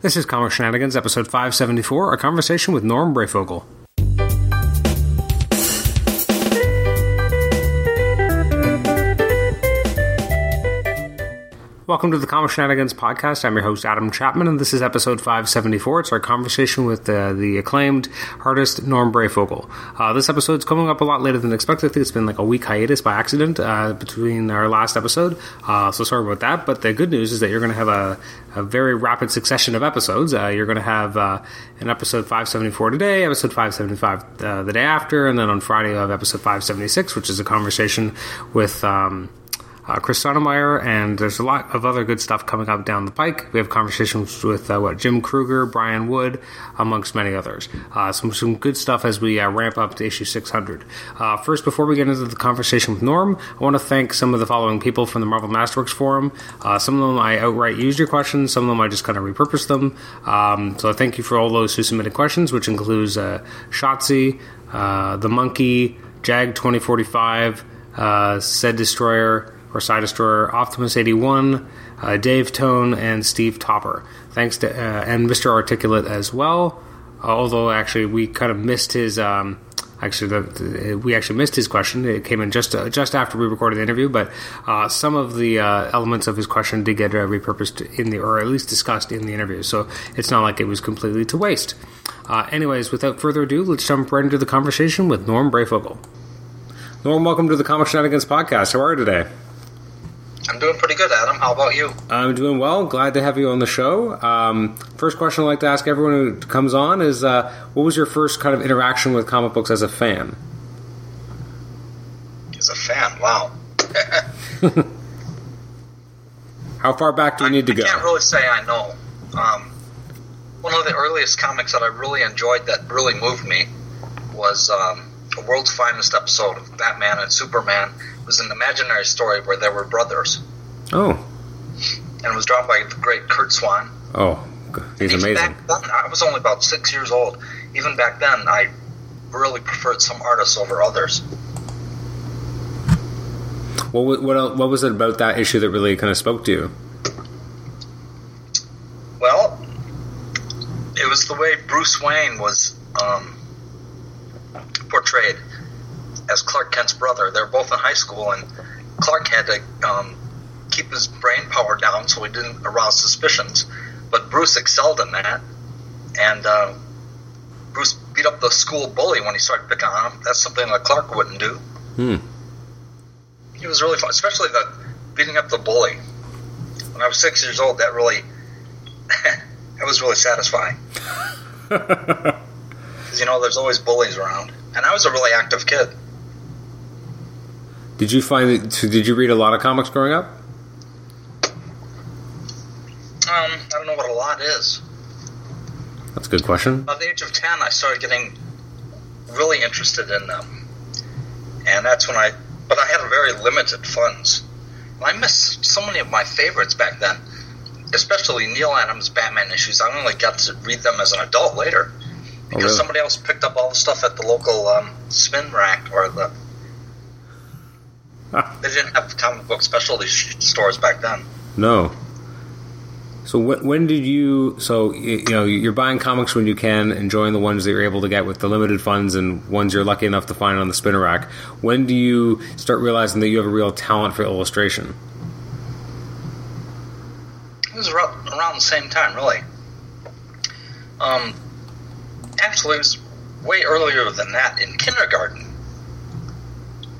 This is Comic Shenanigans, episode 574, a conversation with Norm Breyfogle. Welcome to the Comic Shenanigans podcast. I'm your host, Adam Chapman, and this is episode 574. It's our conversation with the acclaimed artist, Norm Breyfogle. This episode's coming up a lot later than expected. I think it's been like a week hiatus by accident between our last episode, so sorry about that. But the good news is that you're going to have a very rapid succession of episodes. You're going to have an episode 574 today, episode 575 the day after, and then on Friday you'll have episode 576, which is a conversation with... Chris Sonnemeyer, and there's a lot of other good stuff coming up down the pike. We have conversations with Jim Kruger, Brian Wood, amongst many others. Some good stuff as we ramp up to issue 600. First, before we get into the conversation with Norm, I want to thank some of the following people from the Marvel Masterworks Forum. Some of them I outright used your questions, some of them I just kind of repurposed them. So thank you for all those who submitted questions, which includes Shotzi, The Monkey, Jag 2045, Said Destroyer, or Side Destroyer, Optimus81, Dave Tone, and Steve Topper. Thanks to and Mr. Articulate as well. Although actually we kind of missed his we missed his question. It came in just after we recorded the interview, but some of the elements of his question did get repurposed in the, or at least discussed in the interview. So it's not like it was completely to waste. Anyways, without further ado, let's jump right into the conversation with Norm Breyfogle. Norm, welcome to the Comic Shenanigans podcast. How are you today? I'm doing pretty good, Adam. How about you? I'm doing well. Glad to have you on the show. First question I'd like to ask everyone who comes on is, what was your first kind of interaction with comic books as a fan? As a fan? Wow. How far back do you need to go? I can't really say I know. One of the earliest comics that I really enjoyed that really moved me was the World's Finest episode of Batman and Superman. It was an imaginary story where they were brothers. Oh. And it was drawn by the great Kurt Swan. Oh, he's amazing. Back then, I was only about 6 years old. Even back then, I really preferred some artists over others. What was it about that issue that really kind of spoke to you? Well, it was the way Bruce Wayne was portrayed as Clark Kent's brother. They're both in high school, and Clark had to keep his brain power down so he didn't arouse suspicions. But Bruce excelled in that, and Bruce beat up the school bully when he started picking on him. That's something that Clark wouldn't do. It was really fun, especially the beating up the bully. When I was 6 years old, that really that was really satisfying. Because, you know, there's always bullies around, and I was a really active kid. Did you find that, did you read a lot of comics growing up? I don't know what a lot is. That's a good question. By the age of 10, I started getting really interested in them. And that's when but I had a very limited funds. And I missed so many of my favorites back then, especially Neil Adams' Batman issues. I only got to read them as an adult later. Because somebody else picked up all the stuff at the local spin rack or the... They didn't have comic book specialty stores back then. No. So when did you... So, you know, you're buying comics when you can, enjoying the ones that you're able to get with the limited funds and ones you're lucky enough to find on the spinner rack. When do you start realizing that you have a real talent for illustration? It was around the same time, really. Actually, it was way earlier than that. In kindergarten,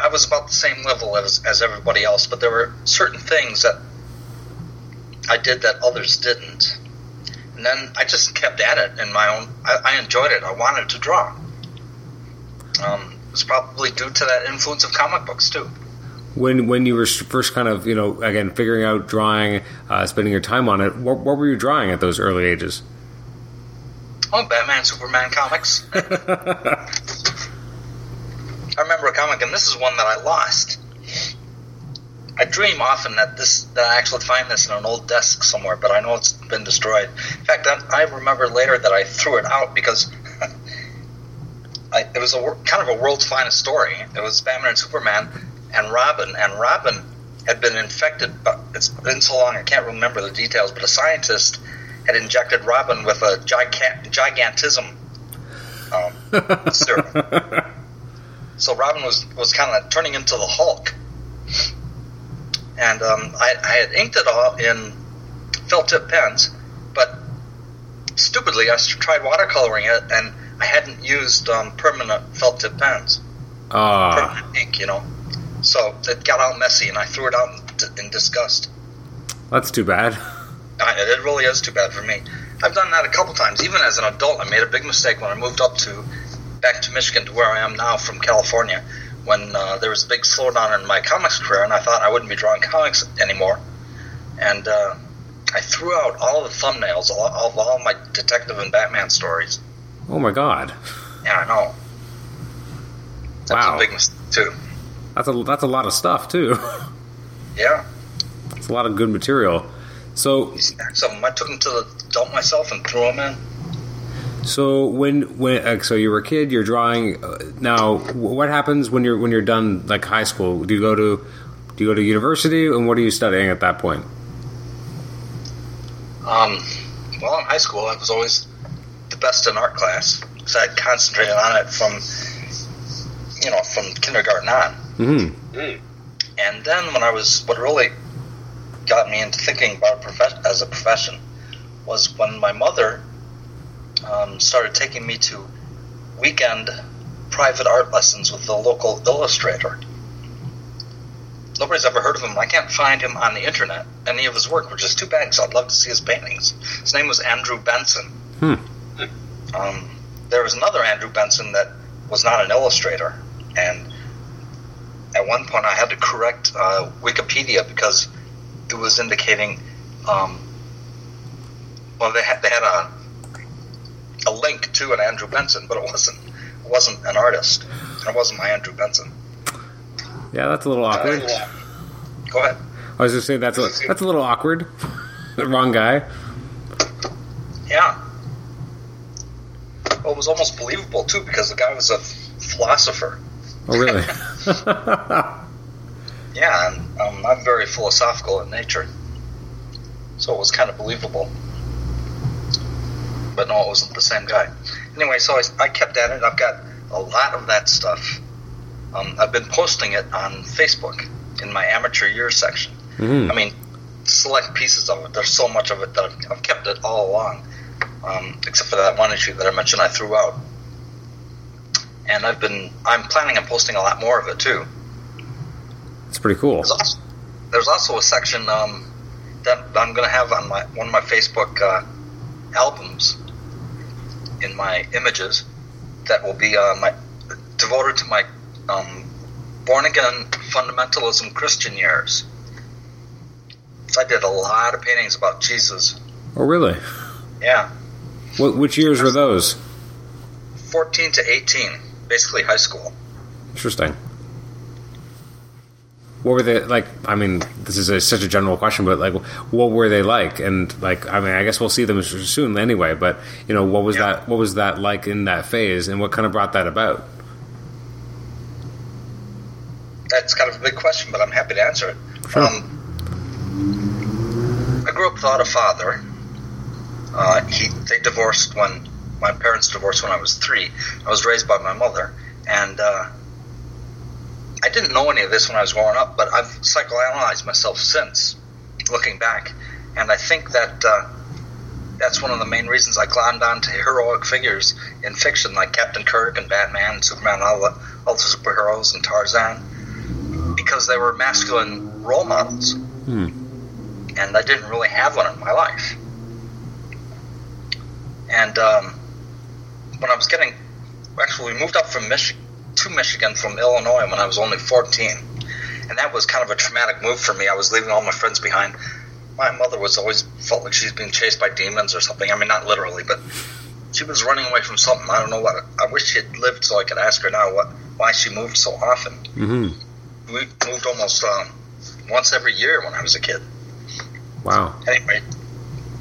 I was about the same level as everybody else, but there were certain things that I did that others didn't. And then I just kept at it in my own... I enjoyed it. I wanted to draw. It was probably due to that influence of comic books, too. When you were first kind of, you know, again, figuring out drawing, spending your time on it, what were you drawing at those early ages? Oh, Batman, Superman comics. I remember a comic, and this is one that I lost. I dream often that I actually find this in an old desk somewhere, but I know it's been destroyed. In fact, I remember later that I threw it out because it was kind of a World's Finest story. It was Batman and Superman and Robin had been infected, but it's been so long I can't remember the details, but a scientist had injected Robin with a gigantism serum. So Robin was kind of turning into the Hulk. And I had inked it all in felt-tip pens, but stupidly I tried watercoloring it, and I hadn't used permanent felt-tip pens. Permanent ink, you know. So it got all messy, and I threw it out in disgust. That's too bad. It really is too bad for me. I've done that a couple times. Even as an adult, I made a big mistake when I moved back to Michigan, to where I am now from California, when there was a big slowdown in my comics career, and I thought I wouldn't be drawing comics anymore. And I threw out all of the thumbnails of all my Detective and Batman stories. Oh, my God. Yeah, I know. That's a big mistake, too. That's a lot of stuff, too. Yeah. That's a lot of good material. So I took them to the dump myself and threw them in. So when you were a kid, you're drawing. Now, what happens when you're done, like high school? Do you go to university, and what are you studying at that point? Well, in high school, I was always the best in art class because I concentrated on it from kindergarten on. Mm-hmm. And then what really got me into thinking about as a profession was when my mother started taking me to weekend private art lessons with the local illustrator. Nobody's ever heard of him. I can't find him on the internet, any of his work, which is too bad because I'd love to see his paintings. His name was Andrew Benson. There was another Andrew Benson that was not an illustrator, and at one point I had to correct Wikipedia because it was indicating they had a link to an Andrew Benson, but it wasn't an artist, and it wasn't my Andrew Benson. Yeah, that's a little awkward. Go ahead. I was just saying that's a little awkward. The wrong guy. Yeah. Well, it was almost believable too because the guy was a philosopher. Oh, really? Yeah, and I'm very philosophical in nature, so it was kind of believable. But no, it wasn't the same guy. Anyway, so I kept at it. I've got a lot of that stuff. I've been posting it on Facebook in my amateur year section. Mm-hmm. I mean, select pieces of it. There's so much of it that I've kept it all along, except for that one issue that I mentioned I threw out. And I'm planning on posting a lot more of it, too. It's pretty cool. There's also a section that I'm going to have on one of my Facebook albums in my images that will be devoted to my born-again fundamentalism Christian years. So I did a lot of paintings about Jesus. Oh, really? Yeah. Which years were those? 14 to 18, basically high school. Interesting. What were they like? I mean, this is such a general question, but like, what were they like? And like, I mean, I guess we'll see them soon anyway. But you know, what was that? What was that like in that phase, and what kind of brought that about? That's kind of a big question, but I'm happy to answer it. Sure. I grew up without a father. They divorced when my parents divorced when I was 3. I was raised by my mother, and I didn't know any of this when I was growing up, but I've psychoanalyzed myself since, looking back, and I think that that's one of the main reasons I glommed onto heroic figures in fiction, like Captain Kirk and Batman and Superman and all the superheroes and Tarzan, because they were masculine role models, and I didn't really have one in my life. And when I was we moved up from to Michigan from Illinois when I was only 14, and that was kind of a traumatic move for me. I was leaving all my friends behind. My mother felt like she was being chased by demons or something. I mean, not literally, but she was running away from something. I don't know what. I wish she had lived so I could ask her now why she moved so often. Mm-hmm. We moved almost once every year when I was a kid. Wow. Anyway,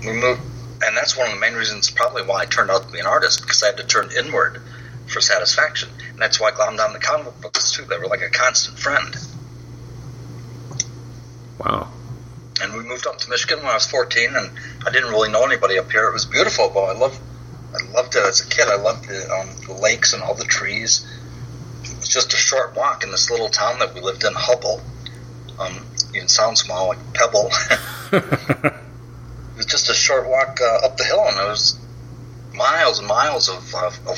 we moved, and that's one of the main reasons probably why I turned out to be an artist, because I had to turn inward for satisfaction. And that's why I glommed on the comic books, too. They were like a constant friend. Wow. And we moved up to Michigan when I was 14, and I didn't really know anybody up here. It was beautiful, but I loved it as a kid. I loved the lakes and all the trees. It's just a short walk in this little town that we lived in, Hubble. Even sounds small, like Pebble. It was just a short walk up the hill, and it was miles and miles of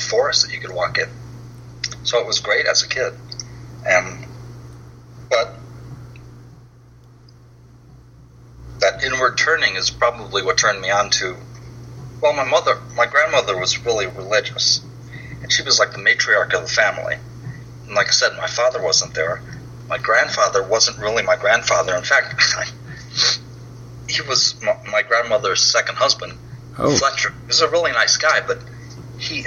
forest that you could walk in. So it was great as a kid. But that inward turning is probably what turned me on to, well, my grandmother was really religious, and she was like the matriarch of the family. And like I said, my father wasn't there. My grandfather wasn't really my grandfather. In fact, he was my grandmother's second husband, Fletcher. He was a really nice guy, but he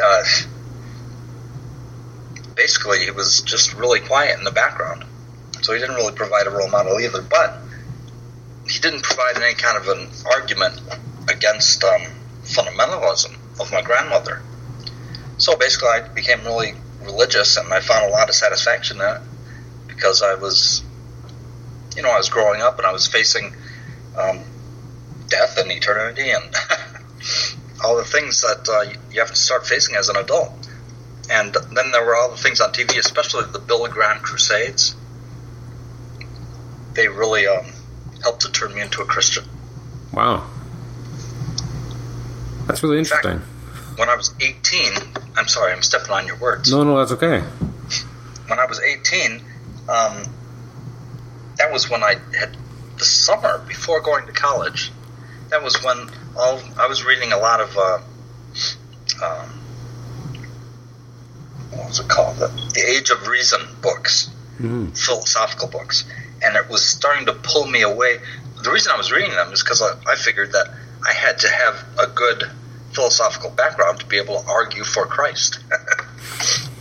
basically he was just really quiet in the background. So he didn't really provide a role model either, but he didn't provide any kind of an argument against fundamentalism of my grandmother. So basically I became really religious, and I found a lot of satisfaction in it, because I was growing up, and I was facing death and eternity and all the things that you have to start facing as an adult. And then there were all the things on TV, especially the Billy Graham Crusades. They really helped to turn me into a Christian. Wow. That's really interesting. In fact, when I was 18... I'm sorry, I'm stepping on your words. No, that's okay. When I was 18, that was when I had the summer before going to college. That was when I was reading a lot of... what was it called? The Age of Reason books. Mm-hmm. Philosophical books. And it was starting to pull me away. The reason I was reading them is because I figured that I had to have a good philosophical background to be able to argue for Christ.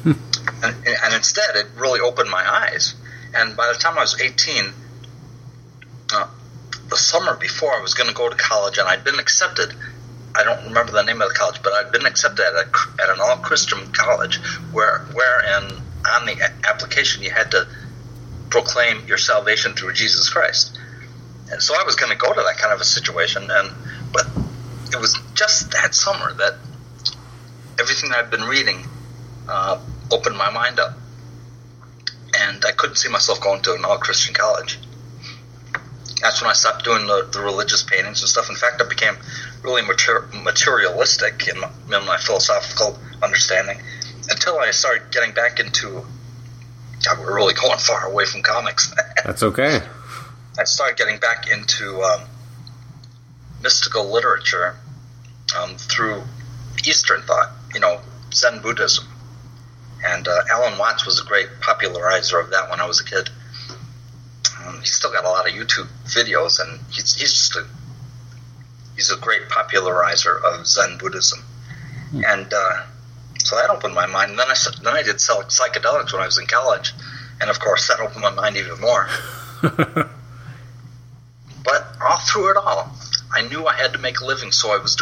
and instead, it really opened my eyes. And by the time I was 18, the summer before I was going to go to college, and I'd been accepted. I don't remember the name of the college, but I'd been accepted at an all-Christian college wherein on the application you had to proclaim your salvation through Jesus Christ. And so I was going to go to that kind of a situation, but it was just that summer that everything that I'd been reading opened my mind up, and I couldn't see myself going to an all-Christian college. That's when I stopped doing the religious paintings and stuff. In fact, I became really materialistic in my philosophical understanding, until I started getting back into... God, we're really going far away from comics. That's okay. I started getting back into mystical literature through Eastern thought, Zen Buddhism. And Alan Watts was a great popularizer of that when I was a kid. He's still got a lot of YouTube videos, and he's a great popularizer of Zen Buddhism. Mm. And so that opened my mind. And then I did psychedelics when I was in college, and of course that opened my mind even more. But all through it all, I knew I had to make a living, so I was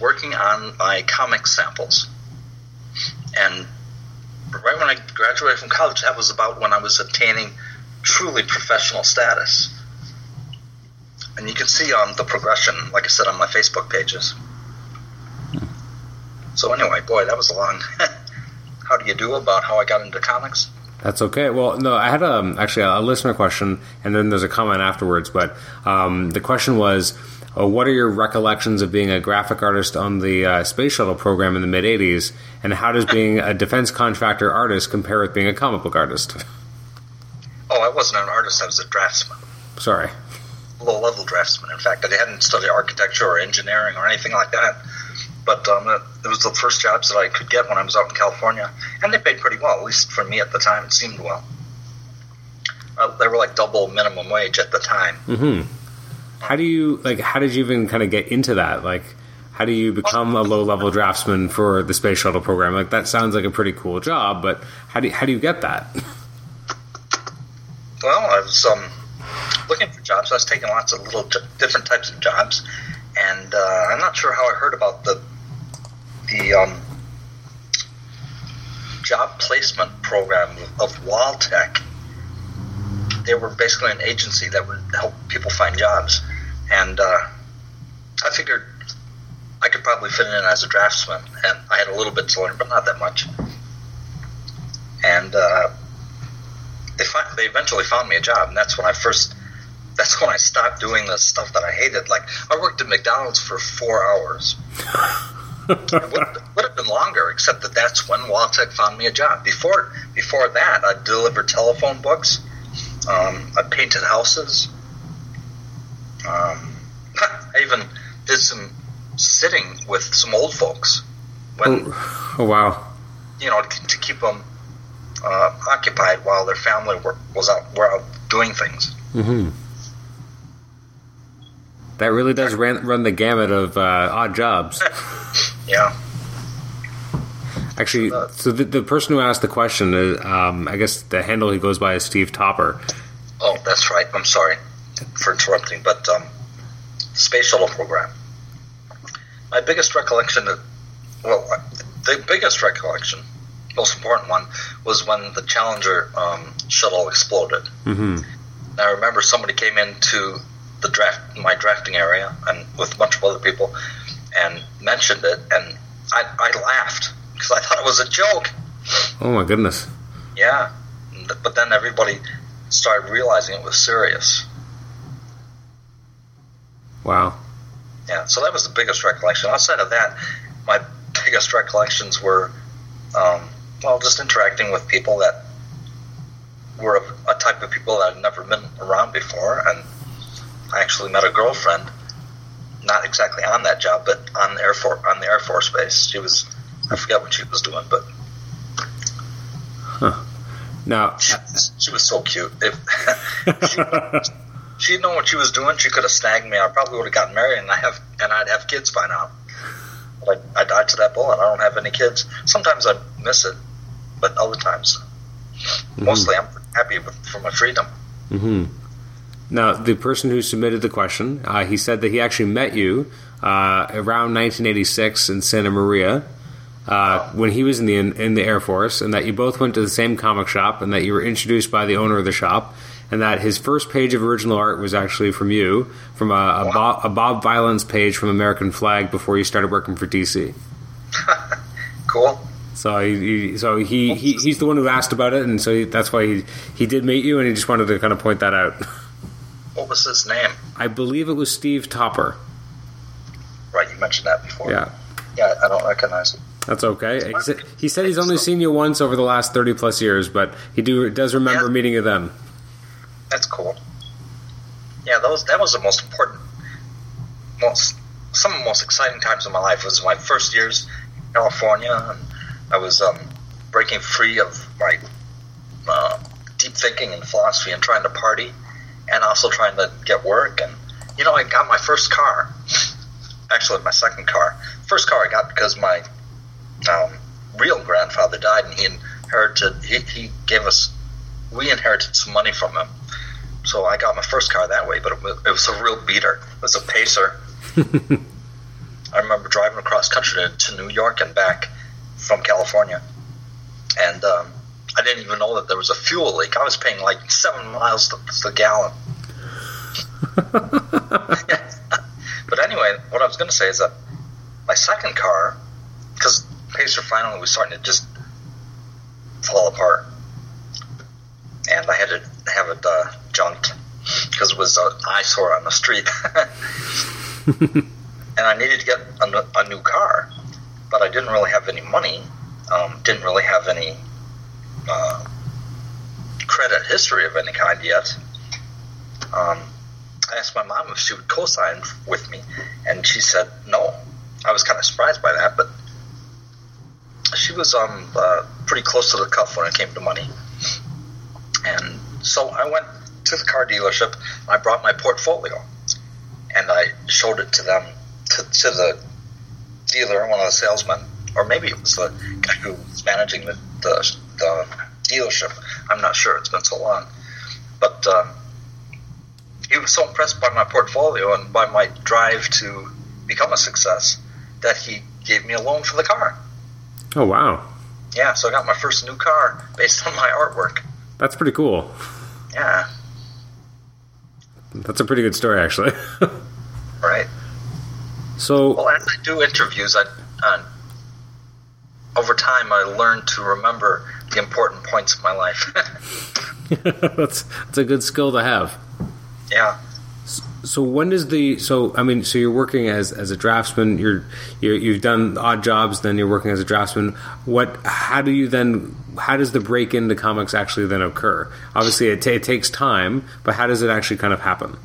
working on my comic samples. And right when I graduated from college, that was about when I was attaining truly professional status. And you can see the progression, like I said, on my Facebook pages. So anyway, boy, that was a long how do you do about how I got into comics? That's okay. Well, no, I had actually a listener question, and then there's a comment afterwards. But the question was, what are your recollections of being a graphic artist on the space shuttle program in the mid-'80s, and how does being a defense contractor artist compare with being a comic book artist? Oh, I wasn't an artist. I was a draftsman. Sorry. Low-level draftsman, in fact. I hadn't studied architecture or engineering or anything like that. But it was the first jobs that I could get when I was out in California. And they paid pretty well, at least for me at the time. It seemed well. They were like double minimum wage at the time. Mm-hmm. How did you even kind of get into that? Like, how do you become a low-level draftsman for the space shuttle program? Like, that sounds like a pretty cool job, but how do you get that? Well, I was looking for jobs. I was taking lots of little different types of jobs. And I'm not sure how I heard about the job placement program of Waltech. they were basically an agency that would help people find jobs. And I figured I could probably fit in as a draftsman, and I had a little bit to learn, but not that much. And they eventually found me a job, and that's when I stopped doing the stuff that I hated. Like, I worked at McDonald's for 4 hours. It would have been longer, except that that's when Waltech found me a job. Before that, I delivered telephone books. I painted houses. I even did some sitting with some old folks. Oh, wow. You know, to keep them occupied while their family were out doing things. Mm-hmm. That really does run the gamut of odd jobs. Yeah. Actually, so the person who asked the question, I guess the handle he goes by is Steve Topper. Oh, that's right. I'm sorry for interrupting, but Space Shuttle program. My biggest recollection, most important one, was when the Challenger shuttle exploded. Mm-hmm. And I remember somebody came into my drafting area, and with a bunch of other people, and mentioned it, and I laughed because I thought it was a joke. Oh my goodness! Yeah, but then everybody started realizing it was serious. Wow. Yeah, so that was the biggest recollection. Outside of that, my biggest recollections were, just interacting with people that were a type of people that I'd never been around before, and I actually met a girlfriend, not exactly on that job, but on the Air Force Base. She was, I forget what she was doing, but now she was so cute. She didn't know what she was doing. She could have snagged me. I probably would have gotten married, and I'd have kids by now. But I died to that bullet. I don't have any kids. Sometimes I miss it, but other times, mostly I'm happy for my freedom. Mm-hmm. Now, the person who submitted the question, he said that he actually met you around 1986 in Santa Maria when he was in the Air Force, and that you both went to the same comic shop, and that you were introduced by the owner of the shop, and that his first page of original art was actually from you, from a Bob Violence page from American Flag before you started working for DC. Cool. So he's the one who asked about it, and so that's why he did meet you, and he just wanted to kind of point that out. What was his name? I believe it was Steve Topper. Right, you mentioned that before. Yeah, I don't recognize it. That's okay. He said he's only seen you once over the last 30-plus years, but he does remember meeting you then. That's cool. Yeah, that was the most important, some of the most exciting times of my life. It was my first years in California, and I was breaking free of my deep thinking and philosophy and trying to party. And also trying to get work, and I got my first car. Actually, my second car. First car I got because my real grandfather died, and we inherited some money from him. So I got my first car that way, but it was a real beater. It was a Pacer. I remember driving across country to New York and back from California, and I didn't even know that there was a fuel leak. I was paying like 7 miles to the gallon. But anyway, what I was going to say is that my second car, because Pacer finally was starting to just fall apart, and I had to have it junked because it was an eyesore on the street. And I needed to get a new car, but I didn't really have any money, didn't really have any credit history of any kind yet. I asked my mom if she would co-sign with me, and she said no. I was kind of surprised by that, but she was pretty close to the cuff when it came to money. And so I went to the car dealership. I brought my portfolio, and I showed it to them, to the dealer, one of the salesmen, or maybe it was the guy who was managing the dealership. I'm not sure, it's been so long, but he was so impressed by my portfolio and by my drive to become a success that he gave me a loan for the car. Oh wow. Yeah, so I got my first new car based on my artwork. That's pretty cool. Yeah, That's a pretty good story, actually. Right. So, well, as I do interviews, I over time I learn to remember the important points of my life. That's a good skill to have. Yeah. So when does the so you're working as a draftsman, you've done odd jobs, then you're working as a draftsman. How does the break into comics actually then occur? Obviously it takes time, but how does it actually kind of happen?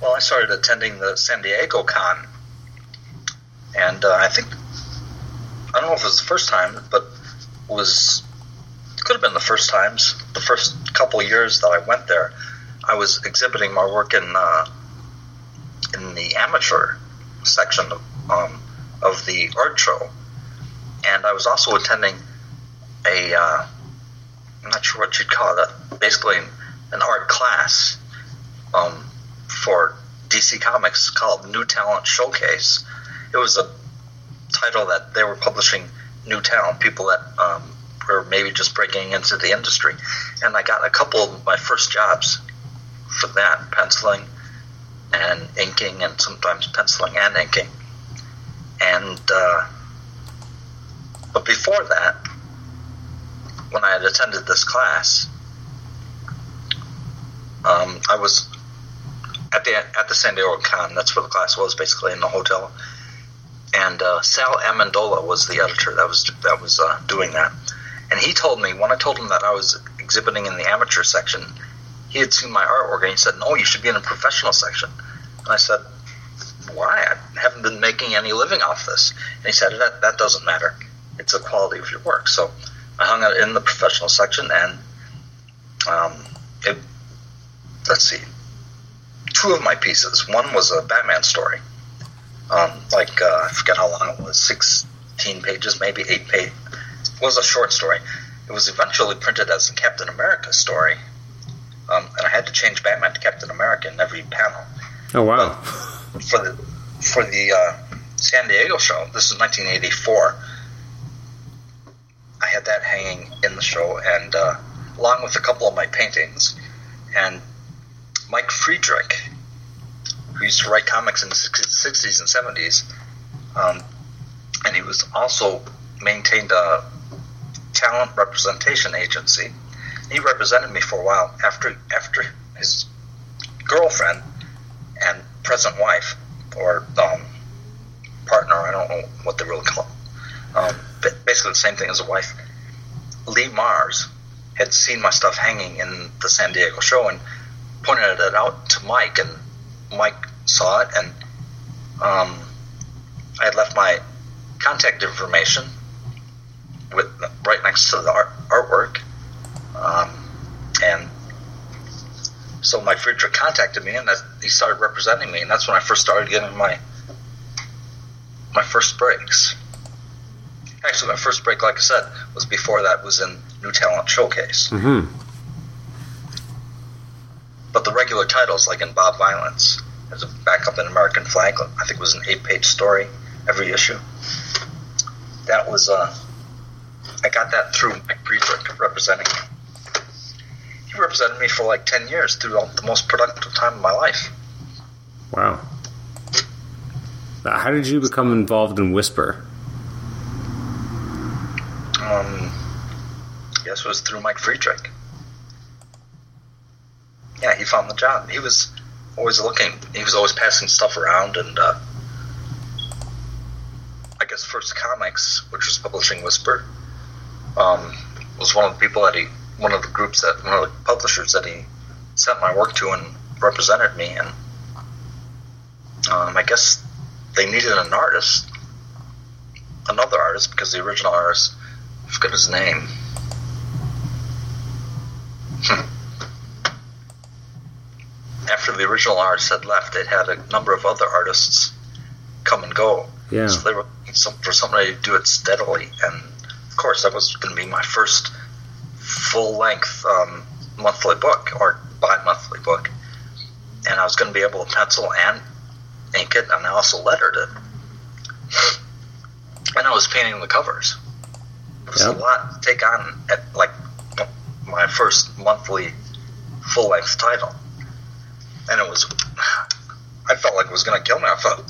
Well, I started attending the San Diego Con, and I don't know if it was the first time, but could have been the first times, the first couple of years that I went there. I was exhibiting my work in the amateur section of the art show, and I was also attending I'm not sure what you'd call that, basically an art class for DC Comics called New Talent Showcase. It was a title that they were publishing new talent, people that were maybe just breaking into the industry, and I got a couple of my first jobs for that, penciling and inking, and sometimes penciling and inking. And but before that, when I had attended this class, I was at the San Diego Con. That's where the class was, basically in the hotel. And Sal Amendola was the editor that was doing that. And he told me, when I told him that I was exhibiting in the amateur section, he had seen my artwork and he said, "No, you should be in a professional section." And I said, "Why? I haven't been making any living off this." And he said, that doesn't matter. It's the quality of your work." So I hung out in the professional section, and two of my pieces. One was a Batman story. I forget how long it was, 16 pages, maybe 8 pages. It was a short story. It was eventually printed as a Captain America story. And I had to change Batman to Captain America in every panel. Oh, wow. But for the San Diego show, this is 1984, I had that hanging in the show, and along with a couple of my paintings. And Mike Friedrich, who used to write comics in the 60s and 70s, and he was also maintained a talent representation agency. He represented me for a while after his girlfriend and present wife, or partner, I don't know what they really call it, basically the same thing as a wife, Lee Mars, had seen my stuff hanging in the San Diego show and pointed it out to Mike, and Mike saw it, and I had left my contact information right next to the artwork. And so Mike Friedrich contacted me, and he started representing me, and that's when I first started getting my first breaks. Actually, my first break, like I said, was before that, was in New Talent Showcase. Mm-hmm. But the regular titles, like in Bob Violence, there's a backup in American Flag, I think it was an 8-page story every issue. That was, I got that through Mike Friedrich representing me. He represented me for like 10 years through the most productive time of my life. Wow. Now, how did you become involved in Whisper? I guess it was through Mike Friedrich. Yeah, he found the job. He was always looking. He was always passing stuff around, and I guess First Comics, which was publishing Whisper, was one of the people that he... one of the publishers that he sent my work to and represented me, and I guess they needed another artist, because the original artist, I forget his name. After the original artist had left, it had a number of other artists come and go. Yeah. So they were looking for somebody to do it steadily, and of course that was going to be my first full-length monthly book, or bi-monthly book, and I was going to be able to pencil and ink it, and I also lettered it, and I was painting the covers. It was a lot to take on at, like, my first monthly full-length title. and it was, I felt like it was going to kill me. I felt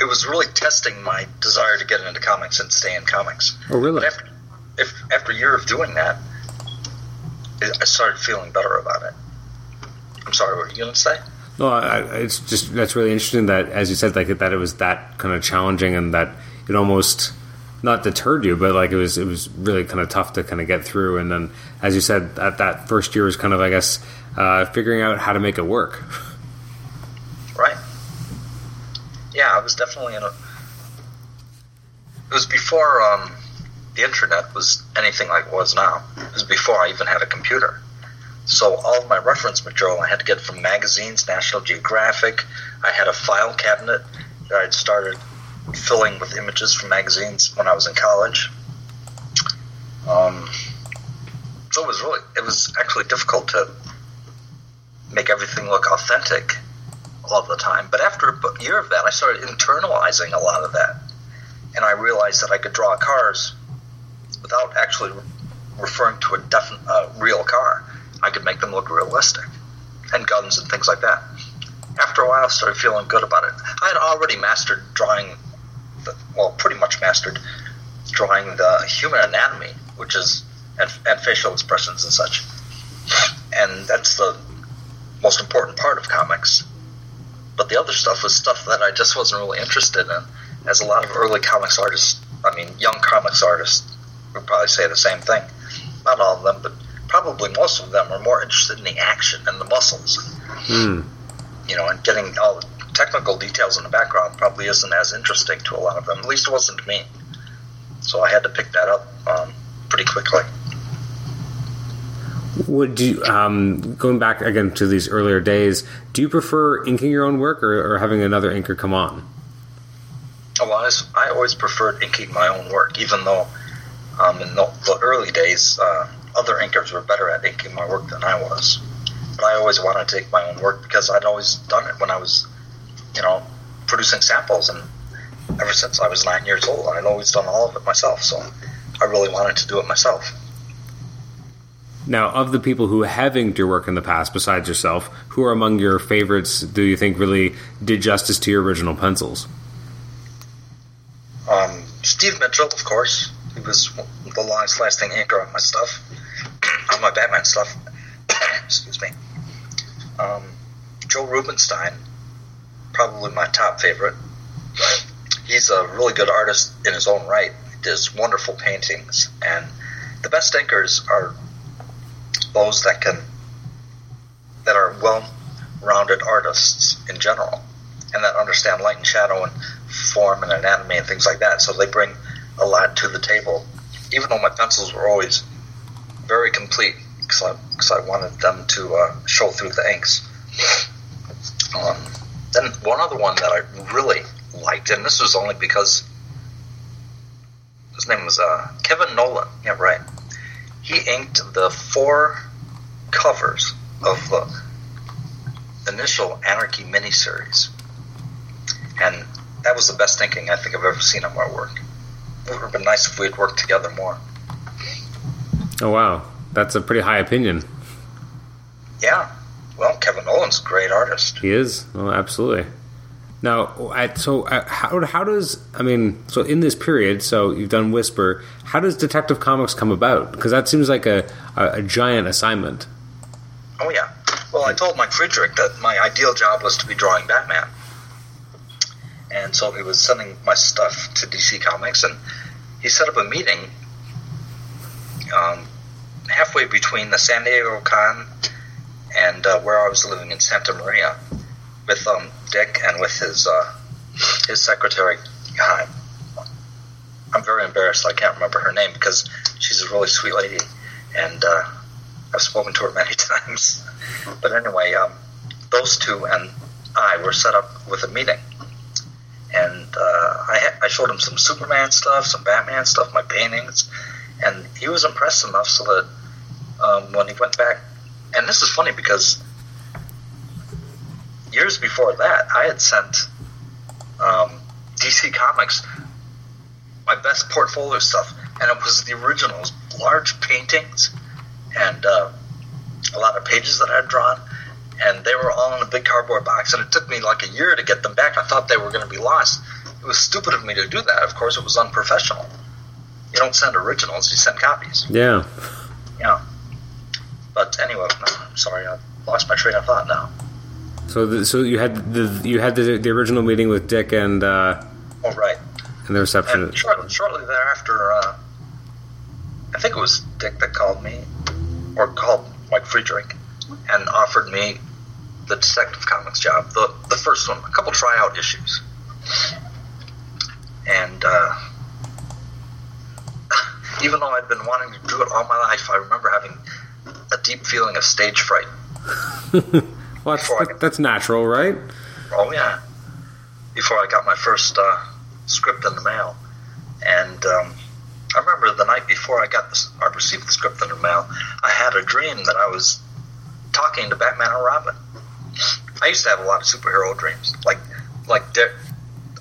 it was really testing my desire to get into comics and stay in comics. Oh, really? But after a year of doing that, I started feeling better about it. I'm sorry, what were you going to say? No, it's just, that's really interesting that, as you said, like that it was that kind of challenging and that it almost not deterred you, but like it was really kind of tough to kind of get through. And then, as you said, that first year was kind of, I guess, figuring out how to make it work. Right. Yeah, I was definitely in a. It was before the internet was anything like it was now. It was before I even had a computer. So all of my reference material I had to get from magazines, National Geographic. I had a file cabinet that I'd started filling with images from magazines when I was in college. So it was actually difficult to make everything look authentic all of the time. But after a year of that, I started internalizing a lot of that. And I realized that I could draw cars without actually referring to a real car. I could make them look realistic, and guns and things like that. After a while, I started feeling good about it. I had already mastered drawing, pretty much mastered drawing the human anatomy, which is, and facial expressions and such. And that's the most important part of comics. But the other stuff was stuff that I just wasn't really interested in, as a lot of early comics artists, young comics artists would probably say the same thing. Not all of them, but probably most of them are more interested in the action and the muscles. Mm. And getting all the technical details in the background probably isn't as interesting to a lot of them. At least it wasn't to me. So I had to pick that up pretty quickly. Would you, going back again to these earlier days, do you prefer inking your own work or having another inker come on? Well, I always preferred inking my own work, even though in the early days, other inkers were better at inking my work than I was. But I always wanted to take my own work because I'd always done it when I was, producing samples. And ever since I was 9 years old, I'd always done all of it myself. So I really wanted to do it myself. Now, of the people who have inked your work in the past, besides yourself, who are among your favorites do you think really did justice to your original pencils? Steve Mitchell, of course. He was the longest-lasting inker on my stuff, on my Batman stuff. Excuse me. Joe Rubenstein, probably my top favorite. He's a really good artist in his own right. He does wonderful paintings, and the best inkers are those that are well-rounded artists in general, and that understand light and shadow and form and anatomy and things like that. So they bring a lot to the table, even though my pencils were always very complete because I wanted them to show through the inks. Then one other one that I really liked, and this was only because his name was Kevin Nolan. Yeah, right. He inked the four covers of the initial Anarchy miniseries, and that was the best inking I think I've ever seen on my work. It would have been nice if we had worked together more. Oh, wow. That's a pretty high opinion. Yeah. Well, Kevin Nolan's a great artist. He is? Oh, absolutely. Now, how does... so in this period, so you've done Whisper, how does Detective Comics come about? Because that seems like a giant assignment. Oh, yeah. Well, I told Mike Friedrich that my ideal job was to be drawing Batman. And so he was sending my stuff to DC Comics, and he set up a meeting halfway between the San Diego Con and where I was living in Santa Maria with Dick and with his secretary. God, I'm very embarrassed I can't remember her name because she's a really sweet lady, and I've spoken to her many times. But anyway, those two and I were set up with a meeting. And I showed him some Superman stuff, some Batman stuff, my paintings. And he was impressed enough so that when he went back... And this is funny because years before that, I had sent DC Comics my best portfolio stuff. And it was the originals, large paintings and a lot of pages that I had drawn. and they were all in a big cardboard box, and it took me like a year to get them back. I thought they were going to be lost. It was stupid of me to do that. Of course, it was unprofessional. You don't send originals, you send copies. Yeah. Yeah. But anyway, I'm sorry, I lost my train of thought now. So you had the original meeting with Dick and... oh, right. And the receptionist. And shortly thereafter, I think it was Dick that called me, or called Mike Friedrich, and offered me the Detective Comics job, the first one, a couple tryout issues. And even though I'd been wanting to do it all my life, I remember having a deep feeling of stage fright. Well, that's natural, right? Oh, yeah. Before I got my first script in the mail. And I remember the night before I received the script in the mail, I had a dream that I was talking to Batman and Robin. I used to have a lot of superhero dreams. Like I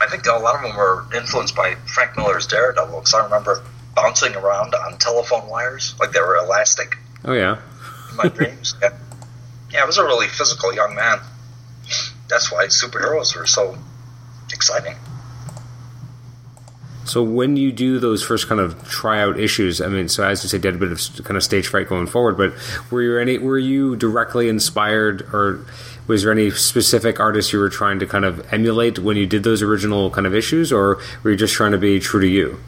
think a lot of them were influenced by Frank Miller's Daredevil, because I remember bouncing around on telephone wires like they were elastic. Oh, yeah. In my dreams. Yeah, I was a really physical young man. That's why superheroes were so exciting. So when you do those first kind of tryout issues, I mean, so as you said, you had a bit of kind of stage fright going forward, but were you directly inspired, or was there any specific artist you were trying to kind of emulate when you did those original kind of issues, or were you just trying to be true to you?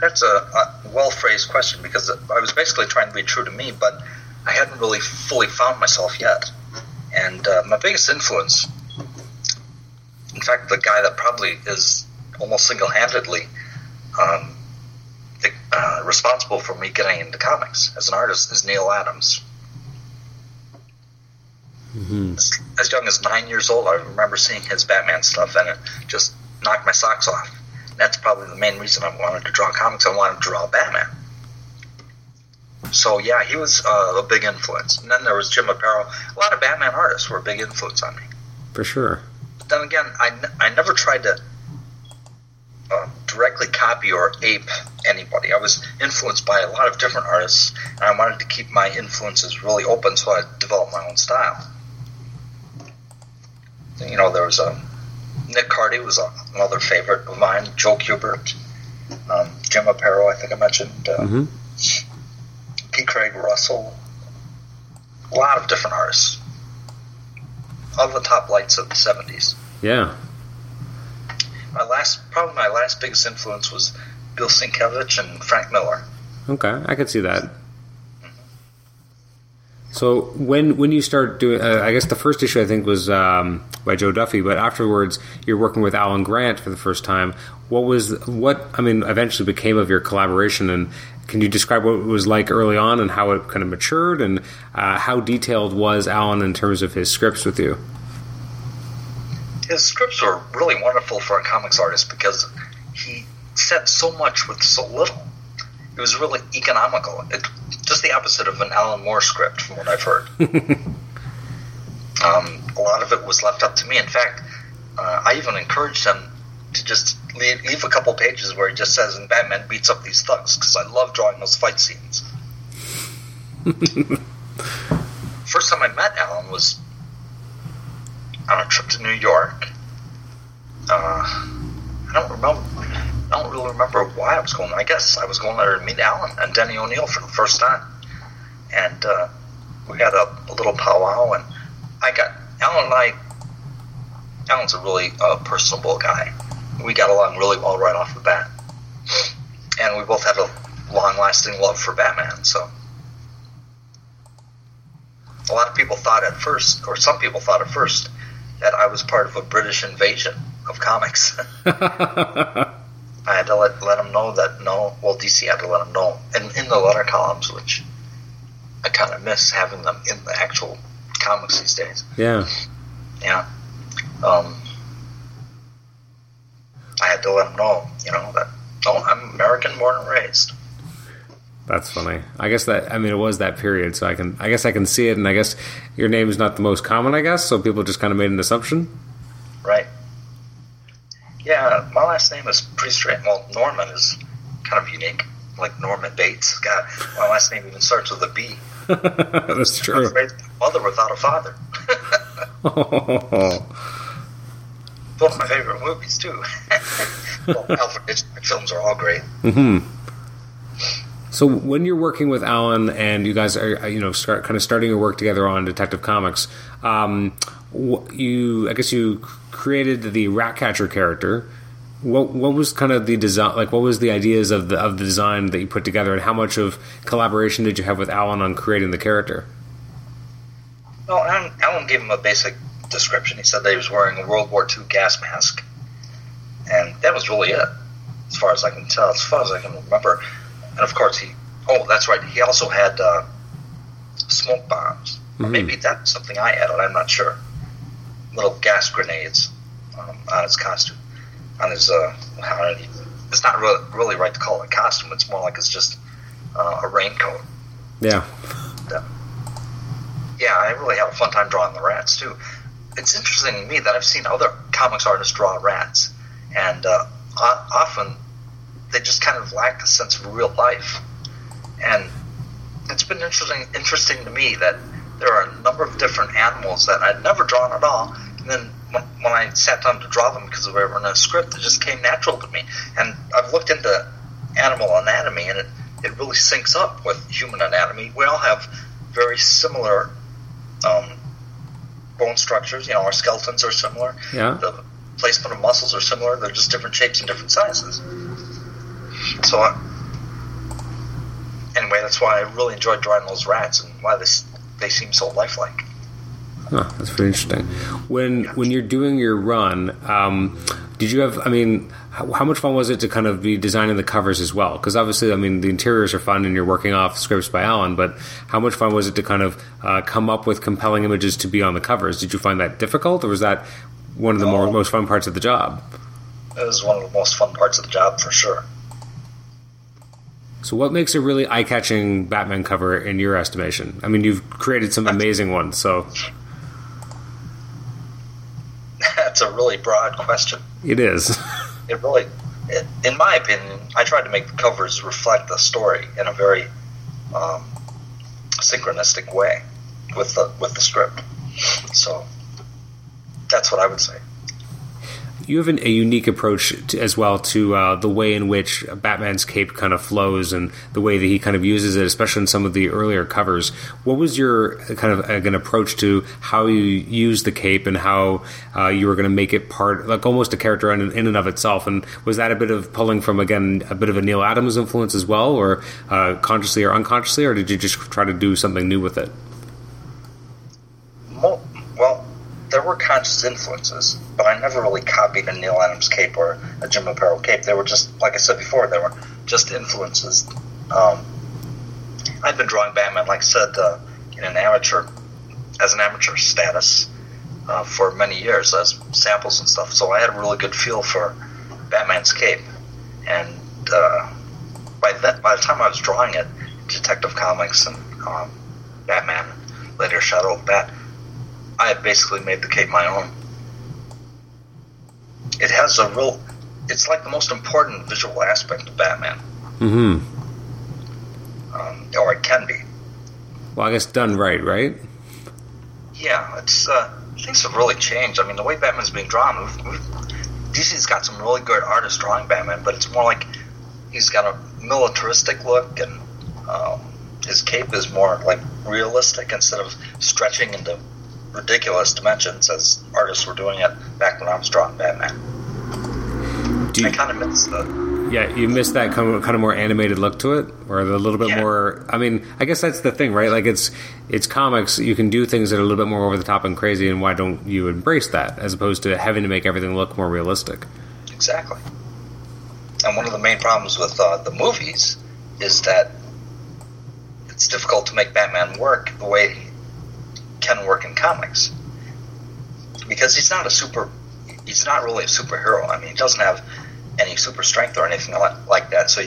That's a well-phrased question, because I was basically trying to be true to me, but I hadn't really fully found myself yet. And my biggest influence... In fact, the guy that probably is almost single-handedly responsible for me getting into comics as an artist is Neil Adams. Mm-hmm. As young as 9 years old, I remember seeing his Batman stuff, and it just knocked my socks off. And that's probably the main reason I wanted to draw comics. I wanted to draw Batman. So, yeah, he was a big influence. And then there was Jim Aparo. A lot of Batman artists were a big influence on me. For sure. Then again, I never tried to directly copy or ape anybody. I was influenced by a lot of different artists, and I wanted to keep my influences really open, so I developed my own style. You know, there was Nick Carty was another favorite of mine, Joe Kubert, Jim Aparo, I think I mentioned, P. Craig Russell, a lot of different artists. All the top lights of the 70s. Yeah. My last biggest influence was Bill Sienkiewicz and Frank Miller. Okay, I could see that. Mm-hmm. So when you start doing, I guess the first issue I think was by Joe Duffy, but afterwards you're working with Alan Grant for the first time. What eventually became of your collaboration, and can you describe what it was like early on and how it kind of matured, and how detailed was Alan in terms of his scripts with you? His scripts were really wonderful for a comics artist because he said so much with so little. It was really economical. It, just the opposite of an Alan Moore script from what I've heard. A lot of it was left up to me. In fact, I even encouraged him to just leave a couple pages where he just says, and Batman beats up these thugs, because I love drawing those fight scenes. First time I met Alan was on a trip to New York. I don't really remember why I was going. I guess I was going there to meet Alan and Denny O'Neil for the first time. And we had a little powwow, and Alan's a really personable guy. We got along really well right off the bat. And we both had a long-lasting love for Batman, so... A lot of people thought at first, or some people thought at first, that I was part of a British invasion of comics. I had to let them know that, DC had to let them know, in the letter columns, which I kind of miss having them in the actual comics these days. Yeah. Yeah. I had to let them know, that I'm American, born and raised. That's funny. I guess it was that period, so I guess I can see it, and I guess your name is not the most common, I guess, so people just kind of made an assumption. Right. Yeah, my last name is pretty straight. Well, Norman is kind of unique, like Norman Bates. God, my last name even starts with a B. That's true. I raised my mother without a father. Oh. Both my favorite movies too. Well, Alfred Hitchcock films are all great. Mm-hmm. So when you're working with Alan and you guys are, starting your work together on Detective Comics, you created the Ratcatcher character. What was kind of the design? Like, what was the ideas of the design that you put together, and how much of collaboration did you have with Alan on creating the character? Well, Alan gave him a basic description. He said that he was wearing a World War II gas mask, and that was really it, as far as I can tell, as far as I can remember. And of course, that's right. He also had smoke bombs. Mm-hmm. Or maybe that's something I added. I'm not sure. Little gas grenades on his costume. On his, it's not really right to call it a costume. It's more like it's just a raincoat. Yeah. Yeah, I really had a fun time drawing the rats, too. It's interesting to me that I've seen other comics artists draw rats, and often they just kind of lack a sense of real life. And it's been interesting to me that there are a number of different animals that I'd never drawn at all, and then when I sat down to draw them because they were in a script, it just came natural to me. And I've looked into animal anatomy, and it really syncs up with human anatomy. We all have very similar bone structures. You know, our skeletons are similar. Yeah. The placement of muscles are similar. They're just different shapes and different sizes. So anyway, that's why I really enjoyed drawing those rats and why they seem so lifelike. Oh, that's pretty interesting. When you're doing your run, did you have? I mean, how much fun was it to kind of be designing the covers as well? Because obviously, I mean, the interiors are fun, and you're working off scripts by Alan. But how much fun was it to kind of come up with compelling images to be on the covers? Did you find that difficult, or was that one of the most fun parts of the job? It was one of the most fun parts of the job for sure. So what makes a really eye-catching Batman cover in your estimation? I mean, you've created some amazing ones, so. That's a really broad question. It is. It really, in my opinion, I tried to make the covers reflect the story in a very synchronistic way with the script. So that's what I would say. You have a unique approach to the way in which Batman's cape kind of flows and the way that he kind of uses it, especially in some of the earlier covers. What was your kind of an approach to how you use the cape and how you were going to make it part, like almost a character in and of itself? And was that a bit of pulling from, again, a bit of a Neil Adams influence as well, or consciously or unconsciously, or did you just try to do something new with it? Well, there were conscious influences, but I never really copied a Neil Adams cape or a Jim Aparo cape. They were just, like I said before, they were just influences. I've been drawing Batman, like I said, as an amateur status for many years as samples and stuff. So I had a really good feel for Batman's cape, and by the time I was drawing it, Detective Comics and Batman, later Shadow of the Bat, I had basically made the cape my own. It has it's like the most important visual aspect of Batman. Mm-hmm. Or it can be. Well, I guess done right, right? Yeah, it's things have really changed. I mean, the way Batman's being drawn, DC's got some really good artists drawing Batman, but it's more like he's got a militaristic look, and his cape is more like realistic instead of stretching into ridiculous dimensions as artists were doing it back when I was drawing Batman. I kind of miss the... Yeah, you miss that kind of more animated look to it, or a little bit more... I mean, I guess that's the thing, right? Like, it's comics. You can do things that are a little bit more over the top and crazy, and why don't you embrace that as opposed to having to make everything look more realistic? Exactly. And one of the main problems with the movies is that it's difficult to make Batman work the way he can work in comics, because he's not really a superhero. I mean, he doesn't have any super strength or anything like that, so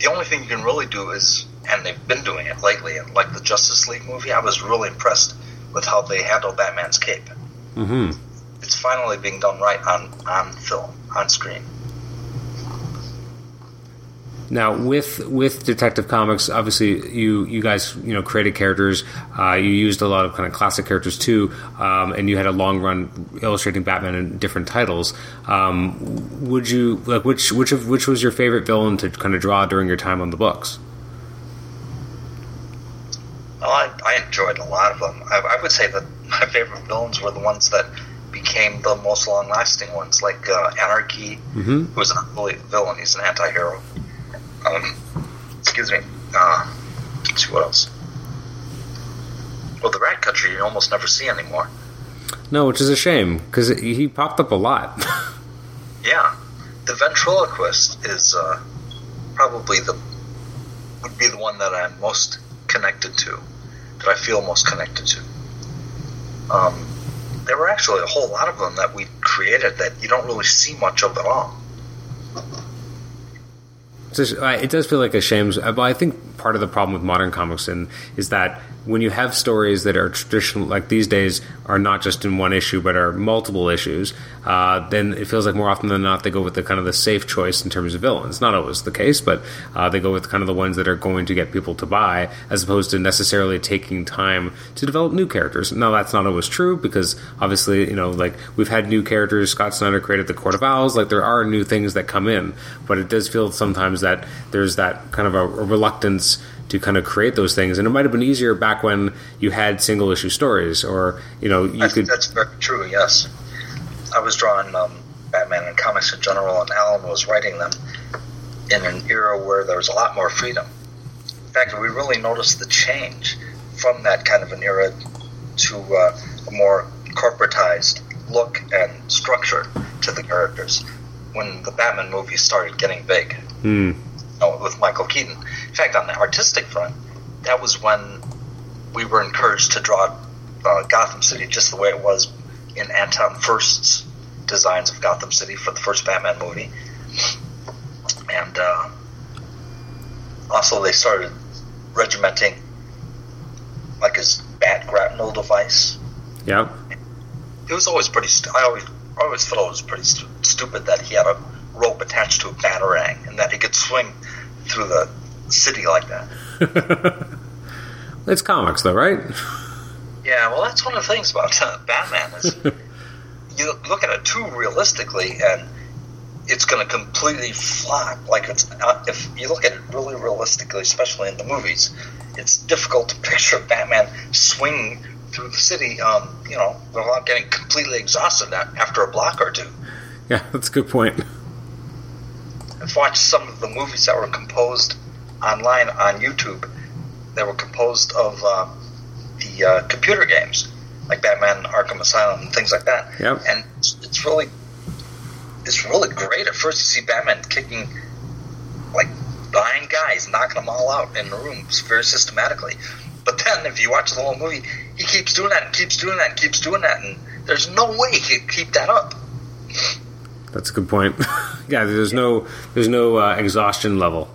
the only thing you can really do is, and they've been doing it lately, and like the Justice League movie, I was really impressed with how they handled Batman's cape. Mm-hmm. It's finally being done right on film, on screen. Now, with Detective Comics, obviously you guys created characters. You used a lot of kind of classic characters too, and you had a long run illustrating Batman in different titles. Would you like which was your favorite villain to kind of draw during your time on the books? Well, I enjoyed a lot of them. I would say that my favorite villains were the ones that became the most long-lasting ones, like Anarchy, who was not really a villain, he's an anti-hero. Let's see what else. Well, the Rat Catcher you almost never see anymore. No, which is a shame, because he popped up a lot. Yeah. The Ventriloquist is probably would be the one that I'm most connected to, that I feel most connected to. There were actually a whole lot of them that we created that you don't really see much of at all. It does feel like a shame. But I think part of the problem with modern comics is that when you have stories that are traditional, like these days, are not just in one issue but are multiple issues, then it feels like more often than not they go with the kind of the safe choice in terms of villains. Not always the case, but they go with kind of the ones that are going to get people to buy, as opposed to necessarily taking time to develop new characters. Now, that's not always true, because obviously, like we've had new characters. Scott Snyder created the Court of Owls. Like there are new things that come in, but it does feel sometimes that there's that kind of a reluctance to kind of create those things, and it might have been easier back when you had single issue stories, or that's very true. Yes, I was drawing Batman and comics in general, and Alan was writing them in an era where there was a lot more freedom. In fact, we really noticed the change from that kind of an era to a more corporatized look and structure to the characters when the Batman movie started getting big. With Michael Keaton. In fact, on the artistic front, that was when we were encouraged to draw Gotham City just the way it was in Anton Furst's designs of Gotham City for the first Batman movie. And also they started regimenting like his bat grapnel device. Yeah. It was always pretty... I always thought it was pretty stupid that he had a rope attached to a batarang and that he could swing through the city like that. It's comics, though, right? Yeah, well, that's one of the things about Batman is you look at it too realistically, and it's going to completely flop. Like if you look at it really realistically, especially in the movies, it's difficult to picture Batman swinging through the city. Without getting completely exhausted after a block or two. Yeah, that's a good point. I've watched some of the movies that were composed online on YouTube that were composed of the computer games, like Batman, Arkham Asylum, and things like that. Yep. And it's really great. At first, you see Batman kicking, like, blind guys, knocking them all out in the rooms very systematically. But then, if you watch the whole movie, he keeps doing that and keeps doing that and keeps doing that, and there's no way he could keep that up. That's a good point. Yeah, there's no exhaustion level.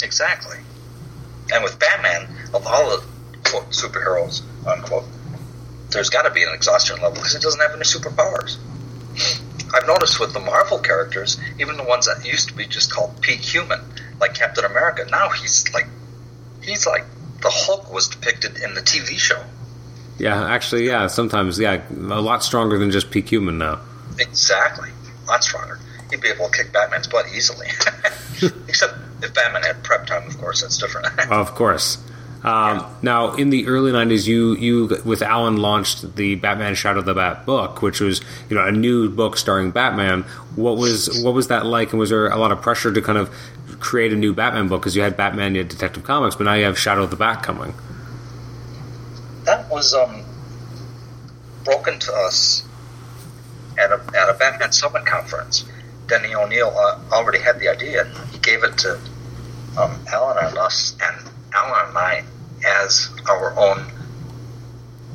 Exactly. And with Batman, of all the quote, superheroes, unquote, there's got to be an exhaustion level because it doesn't have any superpowers. I've noticed with the Marvel characters, even the ones that used to be just called peak human, like Captain America, now he's like the Hulk was depicted in the TV show. Yeah, actually, yeah, sometimes, yeah, a lot stronger than just peak human now. Exactly. Lot stronger. He'd be able to kick Batman's butt easily. Except if Batman had prep time, of course, that's different. Of course. Yeah. Now, in the early 90s, you with Alan launched the Batman Shadow of the Bat book, which was a new book starring Batman. What was that like, and was there a lot of pressure to kind of create a new Batman book? Because you had Batman, you had Detective Comics, but now you have Shadow of the Bat coming. That was broken to us at a Batman Summit conference. Denny O'Neil already had the idea, and he gave it to Alan and us, and Alan and I, as our own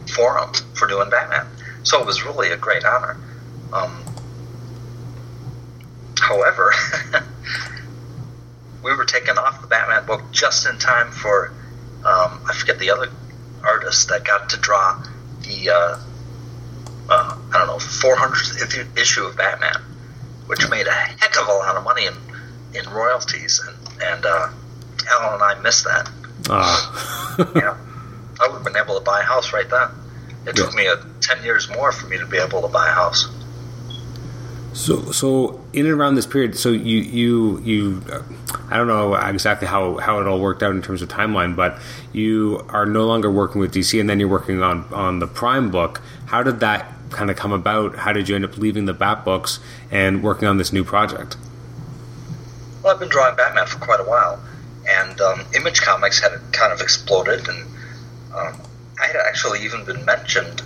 forum for doing Batman. So it was really a great honor. However, we were taken off the Batman book just in time for, I forget the other artist that got to draw the... 400th issue of Batman, which made a heck of a lot of money in in royalties, and Alan and I missed that. You know, I would have been able to buy a house right then. It took me 10 years more for me to be able to buy a house. So in and around this period, so you I don't know exactly how it all worked out in terms of timeline, but you are no longer working with DC, and then you're working on the Prime book. How did that kind of come about? How did you end up leaving the Bat books and working on this new project? Well, I've been drawing Batman for quite a while, and Image Comics had kind of exploded, and I had actually even been mentioned.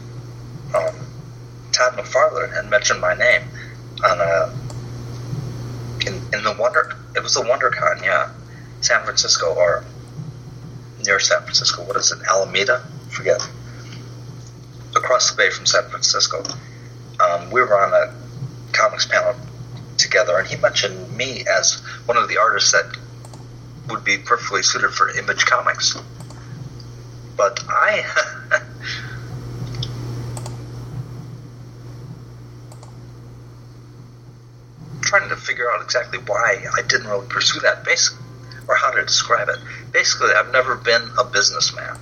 Todd McFarlane had mentioned my name on in the WonderCon, San Francisco or near San Francisco. What is it, Alameda? I forget. Across the bay from San Francisco, we were on a comics panel together, and he mentioned me as one of the artists that would be perfectly suited for Image Comics. But I, trying to figure out exactly why I didn't really pursue that, or how to describe it. Basically, I've never been a businessman.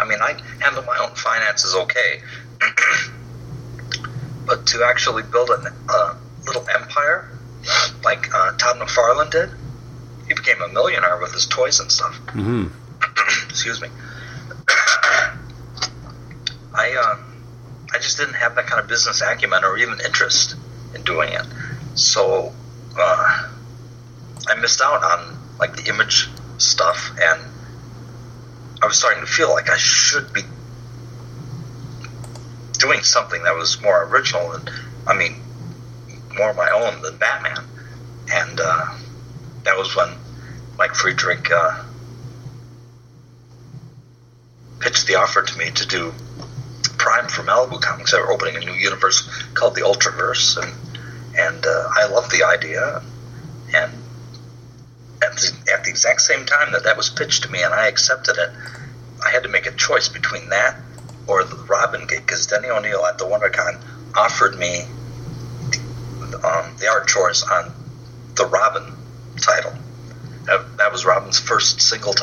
I mean, I handle my own finances okay, but to actually build a little empire like Todd McFarlane did, he became a millionaire with his toys and stuff. Mm-hmm. Excuse me. I just didn't have that kind of business acumen or even interest in doing it, so I missed out on like the Image stuff, and I was starting to feel like I should be doing something that was more original and, I mean, more my own than Batman. And that was when Mike Friedrich pitched the offer to me to do Prime for Malibu Comics. They were opening a new universe called the Ultraverse, and I loved the idea. And at the exact same time that was pitched to me and I accepted it, I had to make a choice between that or the Robin gig, because Denny O'Neil at the WonderCon offered me the art chores on the Robin title. That was Robin's first single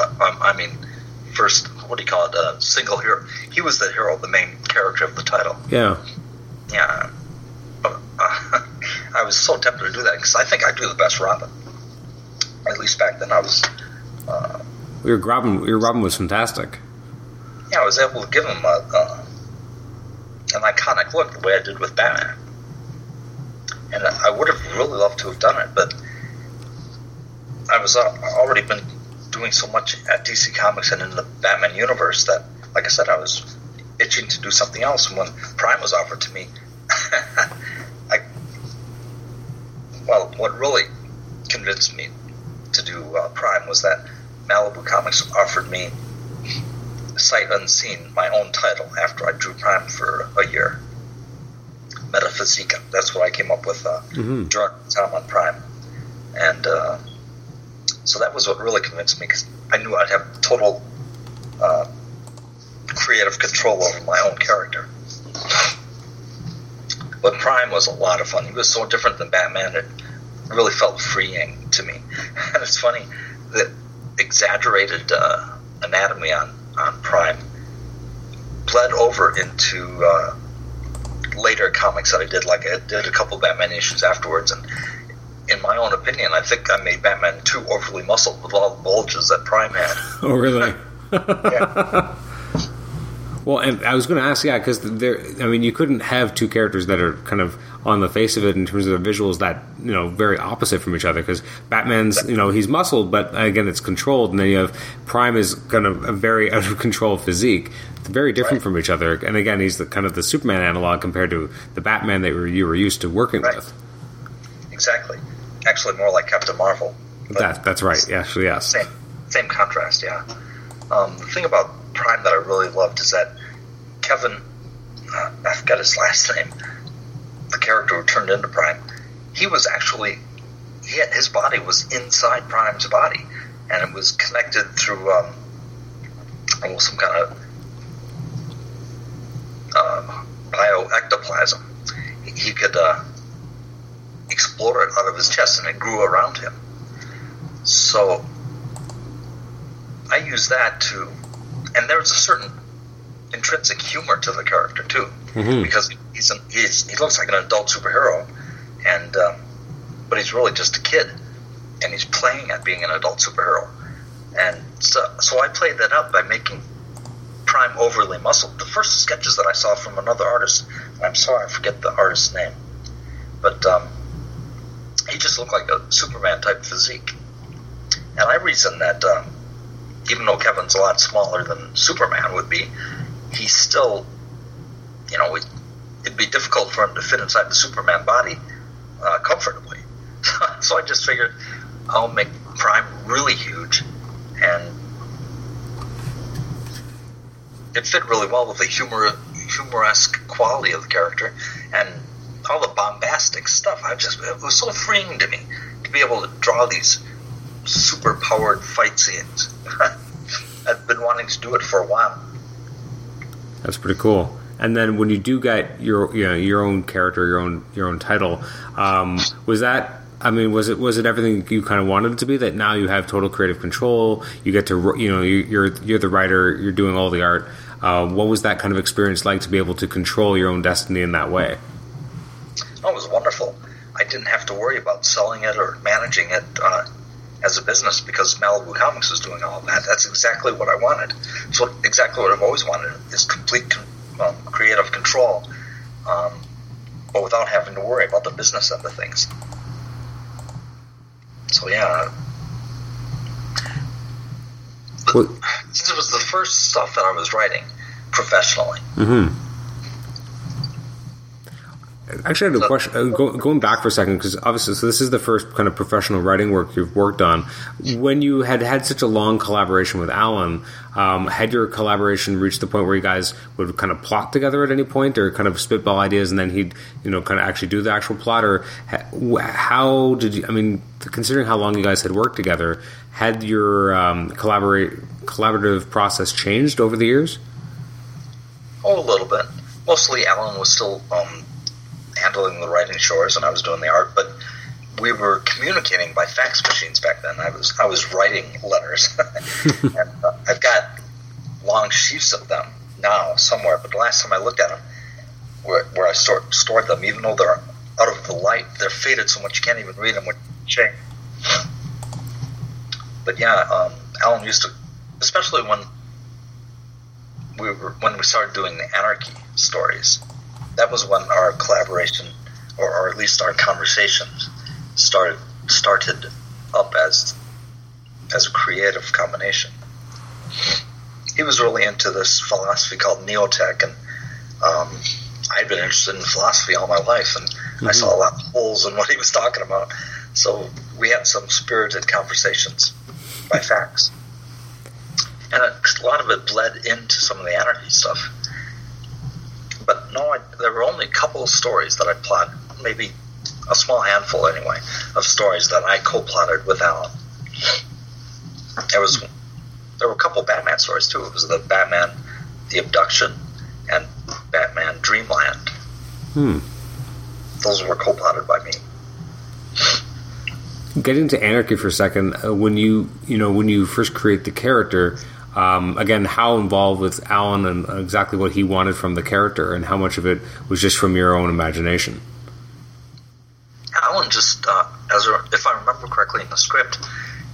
hero. He was the hero, the main character of the title. Yeah. I was so tempted to do that because I think I do the best Robin. At least back then, I was. Your Robin was fantastic. Yeah, I was able to give him an iconic look the way I did with Batman, and I would have really loved to have done it, but I was already been doing so much at DC Comics and in the Batman universe that, like I said, I was itching to do something else. And when Prime was offered to me, what really convinced me to do Prime was that Malibu Comics offered me sight unseen my own title after I drew Prime for a year. Metaphysica, that's what I came up with during the time on Prime, and so that was what really convinced me, because I knew I'd have total creative control over my own character. But Prime was a lot of fun. He was so different than Batman, it really felt freeing to me. And it's funny, the exaggerated anatomy on Prime bled over into later comics that I did. Like, I did a couple Batman issues afterwards, and in my own opinion, I think I made Batman too overly muscled with all the bulges that Prime had. Oh, really? Yeah. Well, and I was going to ask, because you couldn't have two characters that are kind of on the face of it in terms of the visuals that, very opposite from each other, because Batman's, he's muscled, but again, it's controlled, and then you have Prime is kind of a very out-of-control physique. It's very different from each other, and again, he's the Superman analog compared to the Batman that you were used to working with. Exactly. Actually, more like Captain Marvel. That's right, actually, yes. Same contrast, yeah. The thing about Prime that I really loved is that Kevin, I forgot his last name, the character who turned into Prime, his body was inside Prime's body, and it was connected through some kind of bioectoplasm. He could explore it out of his chest, and it grew around him. So I use that to, and there's a certain intrinsic humor to the character too, mm-hmm. because he looks like an adult superhero, and but he's really just a kid, and he's playing at being an adult superhero, and so I played that up by making Prime overly muscled. The first sketches that I saw from another artist, I'm sorry, I forget the artist's name, but he just looked like a Superman type physique, and I reasoned that even though Kevin's a lot smaller than Superman would be, he's still, you know, it'd be difficult for him to fit inside the Superman body comfortably. So I just figured I'll make Prime really huge, and it fit really well with the humoresque quality of the character and all the bombastic stuff. It was so freeing to me to be able to draw these super powered fight scenes. I've been wanting to do it for a while. That's pretty cool. And then when you do get your own character, your own title, was that? I mean, was it everything you kind of wanted it to be? That now you have total creative control. You get to you're the writer. You're doing all the art. What was that kind of experience like to be able to control your own destiny in that way? Oh, it was wonderful. I didn't have to worry about selling it or managing it as a business because Malibu Comics was doing all that. That's exactly what I wanted. So exactly what I've always wanted is complete creative control, but without having to worry about the business end of things. So yeah, since it was the first stuff that I was writing professionally. Mm-hmm. Actually, I had a question. Going back for a second, because obviously, so this is the first kind of professional writing work you've worked on. When you had such a long collaboration with Alan, had your collaboration reached the point where you guys would kind of plot together at any point, or kind of spitball ideas, and then he'd kind of actually do the actual plot? Or how did you? I mean, considering how long you guys had worked together, had your collaborative process changed over the years? Oh, a little bit. Mostly, Alan was still handling the writing chores, and I was doing the art, but we were communicating by fax machines back then. I was writing letters. And I've got long sheafs of them now somewhere, but the last time I looked at them, where I stored them, even though they're out of the light, they're faded so much you can't even read them with check. But yeah, Alan used to, especially when we started doing the Anarchy stories. That was when our collaboration, or at least our conversations, started up as a creative combination. He was really into this philosophy called neotech, and I'd been interested in philosophy all my life, and mm-hmm. I saw a lot of holes in what he was talking about. So we had some spirited conversations by fax. And a lot of it bled into some of the Anarchy stuff. But no, there were only a couple of stories that I plotted, maybe a small handful anyway, of stories that I co-plotted with Alan. There were a couple of Batman stories too. It was the Batman, The Abduction, and Batman Dreamland. Those were co-plotted by me. Getting to Anarchy for a second, when you first create the character. Again, how involved was Alan and exactly what he wanted from the character, and how much of it was just from your own imagination? Alan just, if I remember correctly in the script,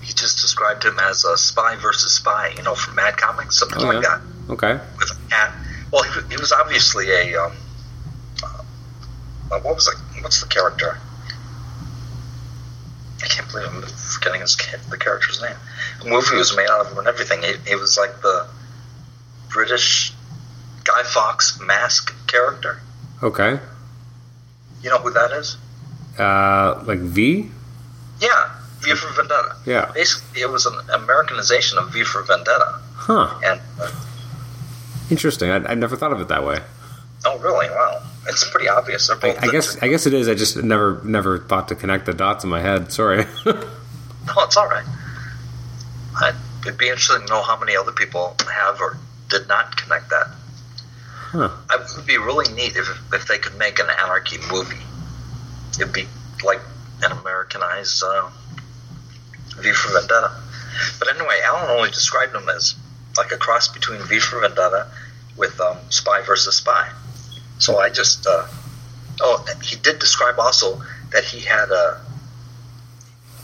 he just described him as a spy versus spy, from Mad Comics, something like that. Okay. With a cat. Well, he was obviously a what's the character? I can't believe I'm forgetting the character's name. The movie was made out of him and everything. He was like the British Guy Fawkes Mask character. Okay. You know who that is? Like V? Yeah, V for Vendetta. Yeah. Basically, it was an Americanization of V for Vendetta. Huh. And interesting. I never thought of it that way. Oh, really? Wow. It's pretty obvious. I guess it is. I just never thought to connect the dots in my head. Sorry. No, it's all right. It'd be interesting to know how many other people have or did not connect that. Huh. It would be really neat if they could make an Anarchy movie. It'd be like an Americanized View from Vendetta. But anyway, Alan only described them as like a cross between View from Vendetta with Spy versus Spy. So I just he did describe also that he had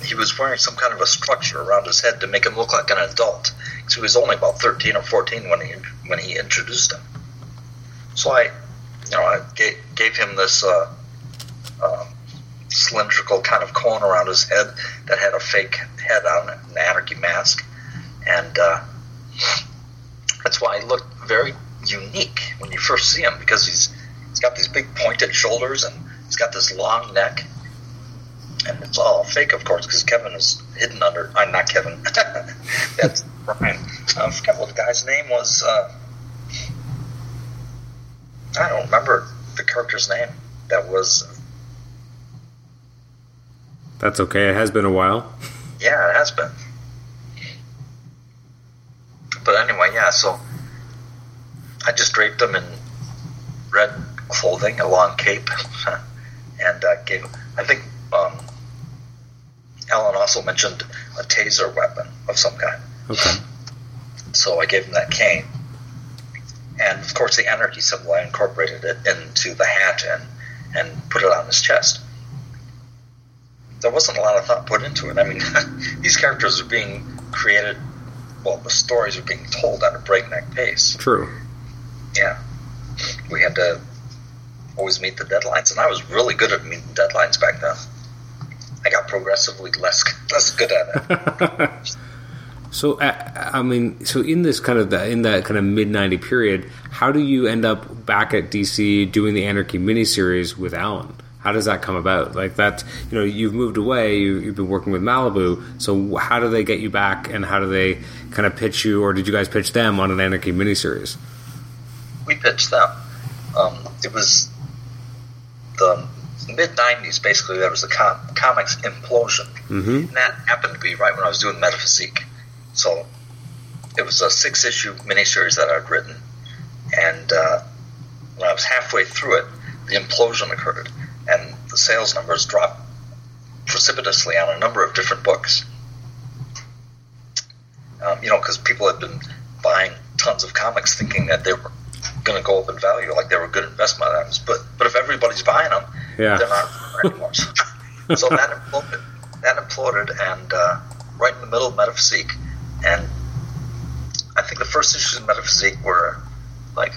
he was wearing some kind of a structure around his head to make him look like an adult, because he was only about 13 or 14 when he introduced him. So I gave him this cylindrical kind of cone around his head that had a fake head on it, an Anarchy mask, and that's why he looked very unique when you first see him, because he's got these big pointed shoulders and he's got this long neck, and it's all fake, of course, because Kevin is hidden under. I'm not Kevin. That's Brian. I forgot what the guy's name was. I don't remember the character's name. That was. That's okay. It has been a while. Yeah, it has been. But anyway, yeah. So I just draped him in red clothing, a long cape, and gave him. I think Alan also mentioned a taser weapon of some kind. Okay. So I gave him that cane. And, of course, the Anarchy symbol, I incorporated it into the hat and put it on his chest. There wasn't a lot of thought put into it. I mean, these characters are being created, well, the stories are being told at a breakneck pace. True. Yeah. We had to always meet the deadlines, and I was really good at meeting deadlines back then. I got progressively less good at it. So I mean, so in this kind of mid '90 period, how do you end up back at DC doing the Anarchy miniseries with Alan? How does that come about? Like that, you know, you've moved away, you've been working with Malibu. So how do they get you back, and how do they kind of pitch you, or did you guys pitch them on an Anarchy miniseries? We pitched them. It was the mid '90s, basically. There was a comics implosion, and that happened to be right when I was doing Metaphysique. So it was a 6-issue miniseries that I'd written, and when I was halfway through it, the implosion occurred, and the sales numbers dropped precipitously on a number of different books. You know, because people had been buying tons of comics thinking that they were going to go up in value, like they were good investment items. But if everybody's buying them, they're not anymore. So that imploded, and right in the middle of Metaphysique. And I think the first issues of Metaphysique were like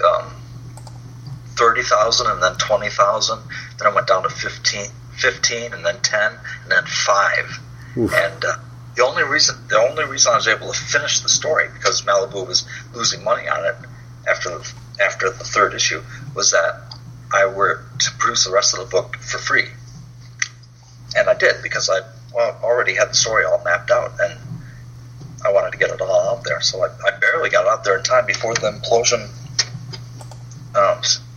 30,000 and then 20,000. Then I went down to 15, and then 10, and then 5. Oof. And the only reason I was able to finish the story, because Malibu was losing money on it after the third issue, was that I were to produce the rest of the book for free. And I did, because I already had the story all mapped out, and I wanted to get it all out there, so I barely got it out there in time before the implosion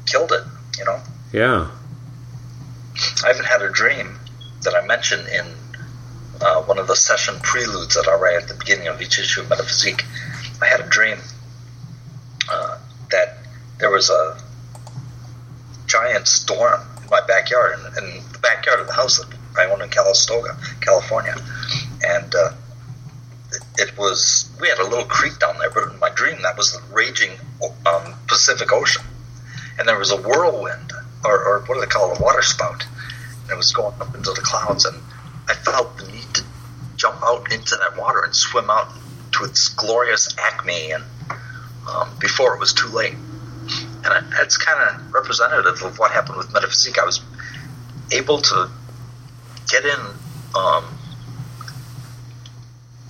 killed it, you know? Yeah. I even had a dream that I mentioned in one of the session preludes that I write at the beginning of each issue of Metaphysique. I had a dream that there was a giant storm in my backyard, in the backyard of the house that I own in Calistoga, California, and it was, we had a little creek down there, but in my dream, that was the raging Pacific Ocean. And there was a whirlwind, or what do they call it, a waterspout. And it was going up into the clouds, and I felt the need to jump out into that water and swim out to its glorious acme, and before it was too late. And that's kind of representative of what happened with Metaphysique. I was able to get in.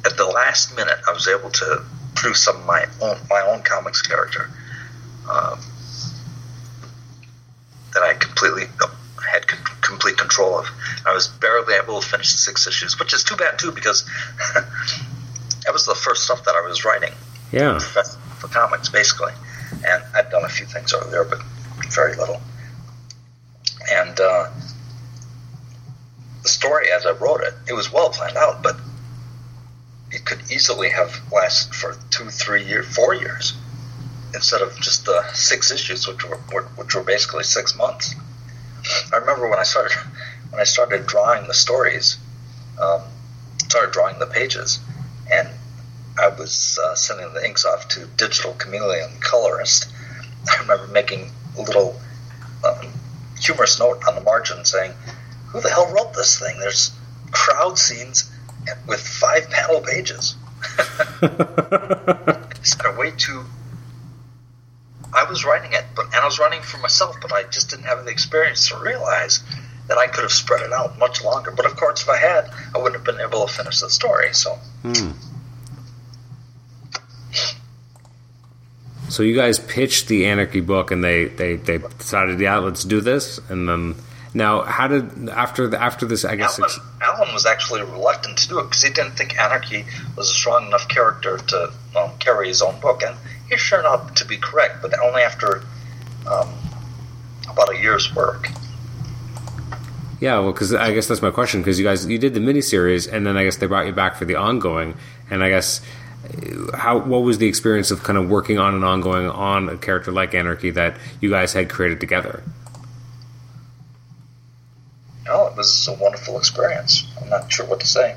At the last minute, I was able to produce some of my own comics character that I completely had complete control of. I was barely able to finish the 6 issues, which is too bad too, because that was the first stuff that I was writing. Yeah, for comics basically, and I'd done a few things earlier, but very little. And the story, as I wrote it, it was well planned out, but it could easily have lasted for 2, 3, 4 years instead of just the 6 issues, which were basically 6 months. I remember when I started drawing the stories, started drawing the pages, and I was sending the inks off to Digital Chameleon Colorist. I remember making a little humorous note on the margin saying, "Who the hell wrote this thing? There's crowd scenes with 5 panel pages." It's way too. I was writing it, but I was writing for myself, but I just didn't have the experience to realize that I could have spread it out much longer. But of course, if I had, I wouldn't have been able to finish the story. So. Mm. So you guys pitched the Anarchy book, and they decided, yeah, let's do this. And then now, how did after this? I guess Alan was actually reluctant to do it because he didn't think Anarchy was a strong enough character to carry his own book, and he turned out to be correct, but only after about a year's work. Yeah, well, because I guess that's my question. Because you did the miniseries, and then I guess they brought you back for the ongoing, and I guess. What was the experience of kind of working on an ongoing on a character like Anarchy that you guys had created together? Oh, it was a wonderful experience. I'm not sure what to say.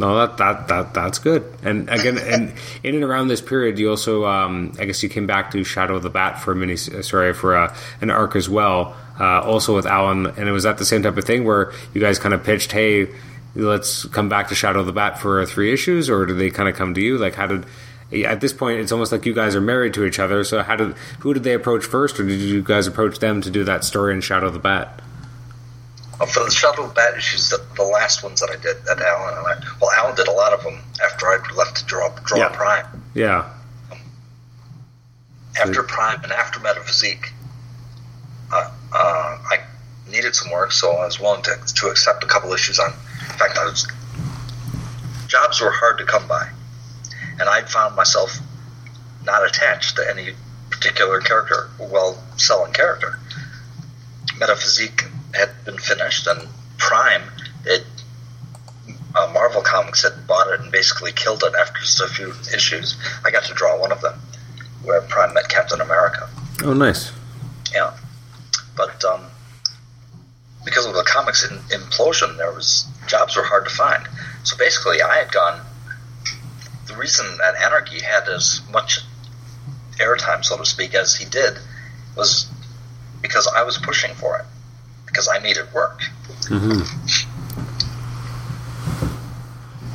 No, that's good. And again, and in and around this period, you also, I guess, you came back to Shadow of the Bat for an arc as well, also with Alan, and it was at the same type of thing where you guys kind of pitched, hey, let's come back to Shadow of the Bat for 3 issues, or do they kind of come to you? Like, how did at this point it's almost like you guys are married to each other? So, who did they approach first, or did you guys approach them to do that story in Shadow of the Bat? Well, for the Shadow of the Bat issues, the last ones that I did, that Alan and I, well, Alan did a lot of them after I left to draw yeah. Prime. Yeah. After Prime and after Metaphysique, I needed some work, so I was willing to accept a couple issues on. In fact, jobs were hard to come by, and I found myself not attached to any particular character, well-selling character. Metaphysique had been finished, and Prime, Marvel Comics had bought it and basically killed it after just a few issues. I got to draw one of them, where Prime met Captain America. Oh, nice. Yeah. But because of the comics implosion, jobs were hard to find. So basically, I had gone. The reason that Anarchy had as much airtime, so to speak, as he did, was because I was pushing for it, because I needed work. Mm-hmm.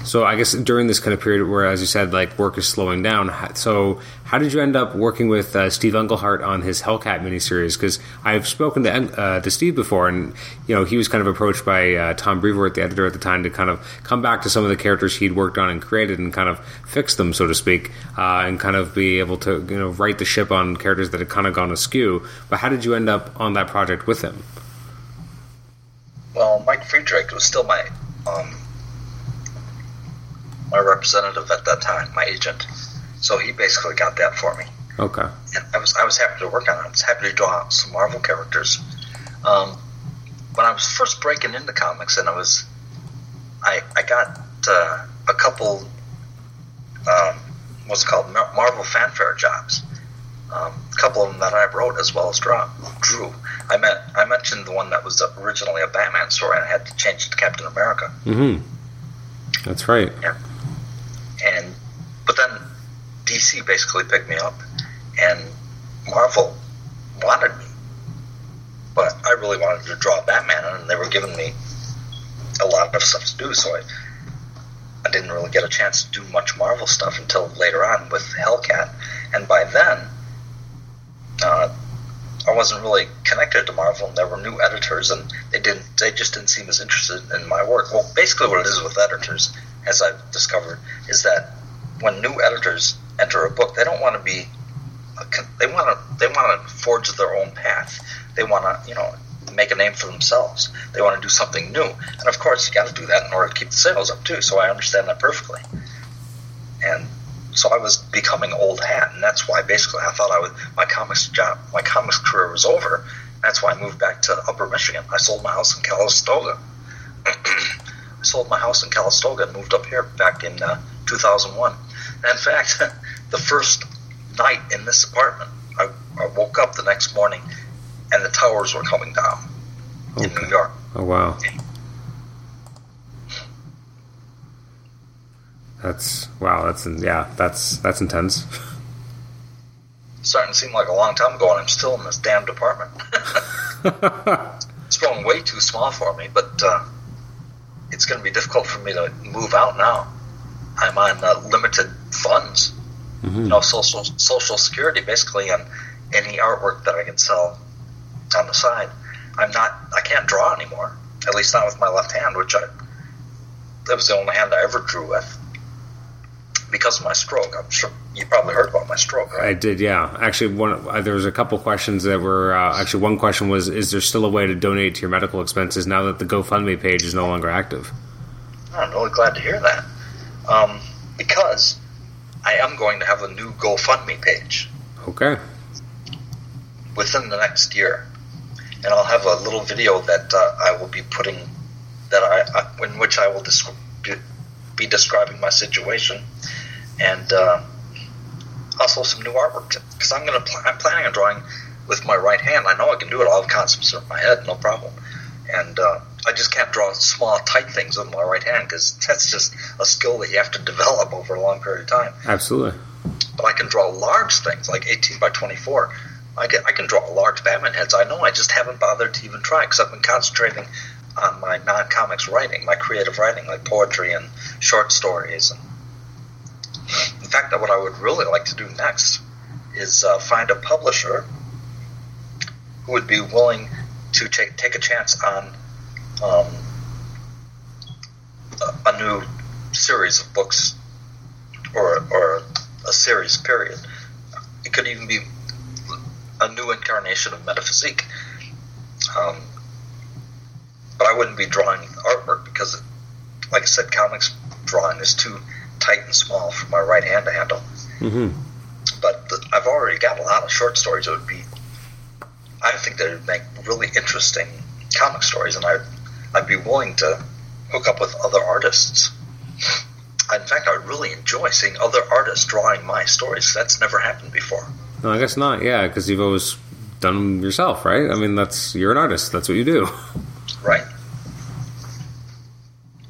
So I guess during this kind of period where, as you said, like work is slowing down, so how did you end up working with Steve Englehart on his Hellcat miniseries? Because I've spoken to Steve before, and you know he was kind of approached by Tom Brevoort, the editor at the time, to kind of come back to some of the characters he'd worked on and created, and kind of fix them, so to speak, and kind of be able to right the ship on characters that had kind of gone askew. But how did you end up on that project with him? Well, Mike Friedrich was still my representative at that time, my agent. So he basically got that for me. Okay. And I was happy to work on it. I was happy to draw some Marvel characters. When I was first breaking into comics, and I got a couple, Marvel fanfare jobs. A couple of them that I wrote as well as drew. I mentioned the one that was originally a Batman story, and I had to change it to Captain America. Mm-hmm. That's right. Yeah. But then DC basically picked me up, and Marvel wanted me, but I really wanted to draw Batman, and they were giving me a lot of stuff to do, so I didn't really get a chance to do much Marvel stuff until later on with Hellcat, and by then I wasn't really connected to Marvel, and there were new editors, and they just didn't seem as interested in my work. Well, basically what it is with editors, as I've discovered, is that when new editors enter a book, they don't want to be. They want to forge their own path. They want to, make a name for themselves. They want to do something new, and of course, you got to do that in order to keep the sales up too. So I understand that perfectly. And so I was becoming old hat, and that's why basically I thought my comics career was over. That's why I moved back to Upper Michigan. I sold my house in Calistoga. I sold my house in Calistoga and moved up here back in 2001. In fact, the first night in this apartment, I woke up the next morning, and the towers were coming down in New York. Oh, wow. That's intense. It's starting to seem like a long time ago, and I'm still in this damn department. It's going way too small for me, but it's going to be difficult for me to move out now. I'm on limited funds, mm-hmm. you know, social security basically on any artwork that I can sell on the side. I can't draw anymore, at least not with my left hand, which that was the only hand I ever drew with because of my stroke. I'm sure you probably heard about my stroke, right? I did, yeah. Actually, there was a couple questions that were actually one question was, is there still a way to donate to your medical expenses now that the GoFundMe page is no longer active? I'm really glad to hear that. Because I am going to have a new GoFundMe page. Okay. Within the next year. And I'll have a little video that I will be putting, in which I will be describing my situation, and also some new artwork. Because I'm planning on drawing with my right hand. I know I can do it. All the concepts are in my head, no problem. And I just can't draw small, tight things with my right hand because that's just a skill that you have to develop over a long period of time. Absolutely. But I can draw large things, like 18 by 24. I can draw large Batman heads. I know I just haven't bothered to even try because I've been concentrating on my non-comics writing, my creative writing, like poetry and short stories. And in fact, what I would really like to do next is find a publisher who would be willing to take a chance on a new series of books or a series, period. It could even be a new incarnation of Metaphysique. But I wouldn't be drawing artwork because, like I said, comics drawing is too tight and small for my right hand to handle. Mm-hmm. But I've already got a lot of short stories that would be... I think they would make really interesting comic stories, and I'd be willing to hook up with other artists. In fact, I really enjoy seeing other artists drawing my stories. That's never happened before. No, I guess not, yeah, because you've always done them yourself, right? I mean, you're an artist. That's what you do. Right.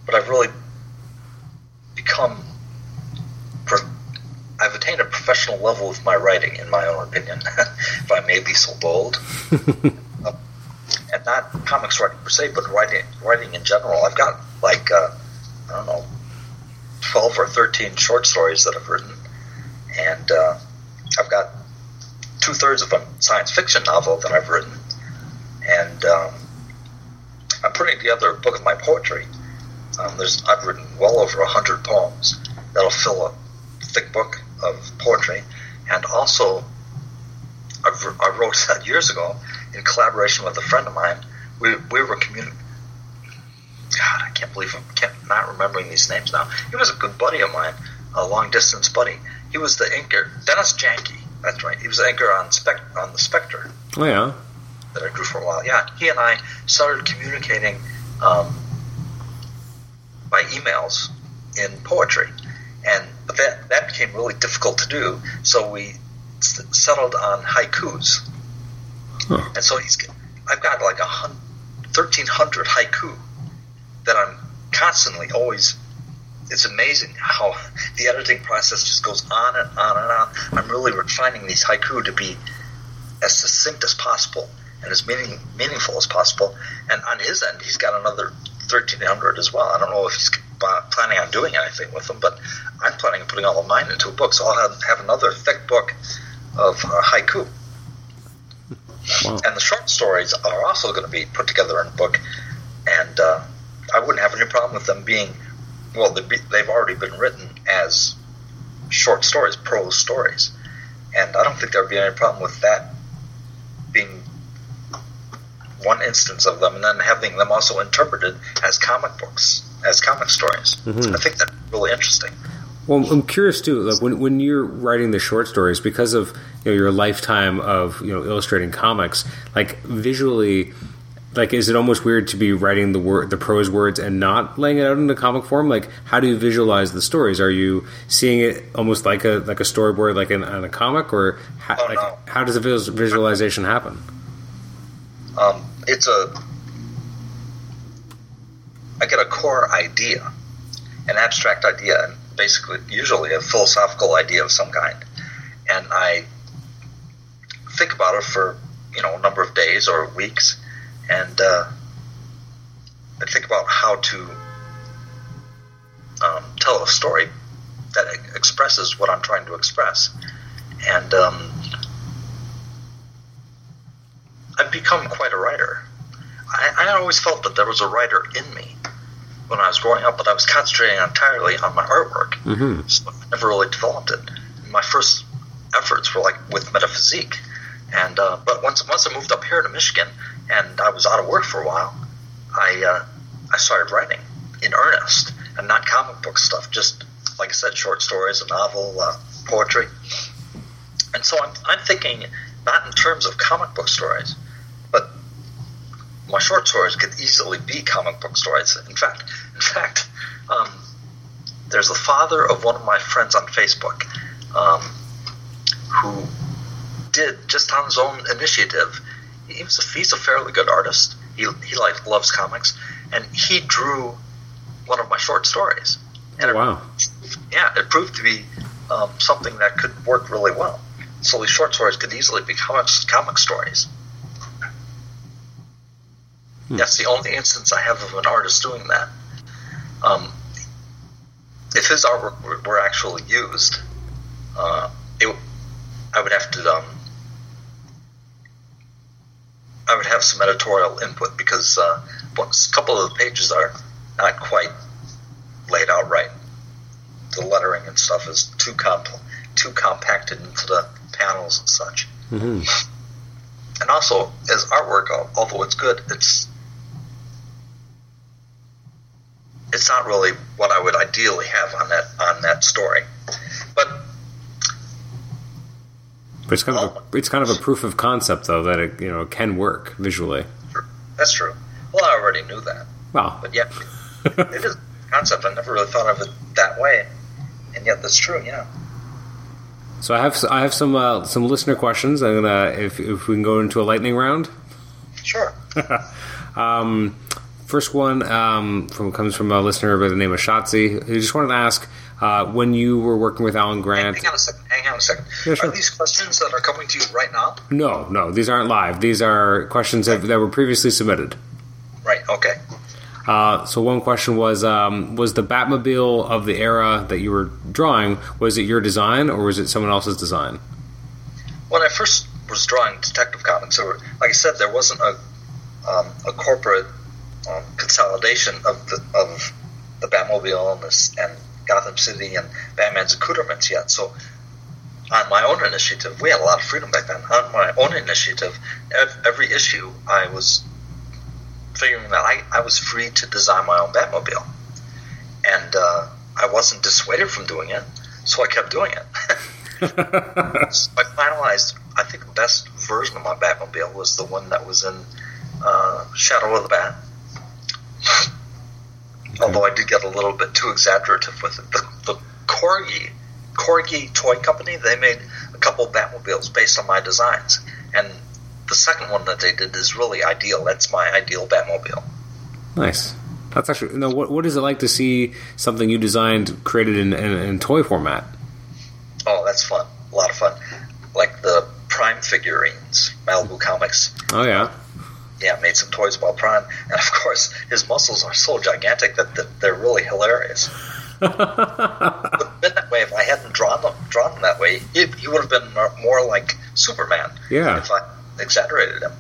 But I've really become... I've attained a professional level with my writing, in my own opinion, if I may be so bold. And not comics writing per se, but writing in general. I've got, like, 12 or 13 short stories that I've written, and I've got two-thirds of a science fiction novel that I've written, and I'm putting together a book of my poetry. I've written well over 100 poems that'll fill a thick book of poetry, and also I wrote that years ago in collaboration with a friend of mine. We were communicating. God, I can't believe I'm not remembering these names now. He was a good buddy of mine, a long-distance buddy. He was the anchor, Dennis Janke. That's right. He was the anchor on the Spectre. Oh, yeah. That I drew for a while. Yeah, he and I started communicating by emails in poetry, but that became really difficult to do. So we settled on haikus, and so I've got like 1,300 haiku that I'm constantly always. It's amazing how the editing process just goes on and on and on. I'm really refining these haiku to be as succinct as possible and as meaningful as possible. And on his end, he's got another 1,300 as well. I don't know if he's planning on doing anything with them, but I'm planning on putting all of mine into a book, so I'll have another thick book of haiku. Wow. And the short stories are also going to be put together in a book, and I wouldn't have any problem with them being... Well, they've already been written as short stories, prose stories, and I don't think there would be any problem with that being one instance of them, and then having them also interpreted as comic books, as comic stories. Mm-hmm. I think that's really interesting. Well, I'm curious too, like when you're writing the short stories, because of your lifetime of illustrating comics, like visually. Like, is it almost weird to be writing the prose words and not laying it out in a comic form? Like, how do you visualize the stories? Are you seeing it almost like a storyboard, like on a comic, or how does the visualization happen? I get a core idea, an abstract idea, and basically usually a philosophical idea of some kind, and I think about it for a number of days or weeks, and I think about how to tell a story that expresses what I'm trying to express, and I've become quite a writer. I always felt that there was a writer in me when I was growing up, but I was concentrating entirely on my artwork, so I never really developed it. My first efforts were like with metaphysique, and but once I moved up here to Michigan and I was out of work for a while, I started writing in earnest, and not comic book stuff, just like I said, short stories, a novel, poetry, and so I'm thinking not in terms of comic book stories, but my short stories could easily be comic book stories. In fact, there's the father of one of my friends on Facebook who did, just on his own initiative, he's a fairly good artist. He loves comics, and he drew one of my short stories. And wow! It proved to be something that could work really well. So these short stories could easily be comic stories. That's the only instance I have of an artist doing that. If his artwork were actually used, I would have some editorial input, because a couple of the pages are not quite laid out right. The lettering and stuff is too compacted into the panels and such. And also, his artwork, although it's good, it's not really what I would ideally have on that story. But it's kind of a proof of concept, though, that it can work visually. That's true. Well, I already knew that. Wow. But yeah, it is a concept. I never really thought of it that way, and yet that's true. Yeah. So I have some listener questions, and if we can go into a lightning round. Sure. First one comes from a listener by the name of Shotzi, who just wanted to ask when you were working with Alan Grant. Hang on a second. Yeah, sure. Are these questions that are coming to you right now? No, these aren't live. These are questions that were previously submitted. Right. Okay. So one question was the Batmobile of the era that you were drawing, was it your design or was it someone else's design? When I first was drawing Detective Comics, like I said, there wasn't a corporate consolidation of the Batmobile and Gotham City and Batman's accoutrements yet. So on my own initiative, we had a lot of freedom back then. On my own initiative, every issue I was figuring that I was free to design my own Batmobile, and I wasn't dissuaded from doing it, so I kept doing it. So I finalized, I think the best version of my Batmobile was the one that was in Shadow of the Bat. Okay. Although I did get a little bit too exaggerative with it. The Corgi toy company, they made a couple Batmobiles based on my designs, and the second one that they did is really ideal. That's my ideal Batmobile. Nice. That's actually... Now, what is it like to see something you designed created in toy format? Oh, that's fun. A lot of fun. Like the Prime figurines, Malibu Comics. Oh, yeah. Yeah, made some toys about Prime. And, of course, his muscles are so gigantic that they're really hilarious. It would have been that way if I hadn't drawn them that way. He would have been more like Superman. Yeah. If I exaggerated him.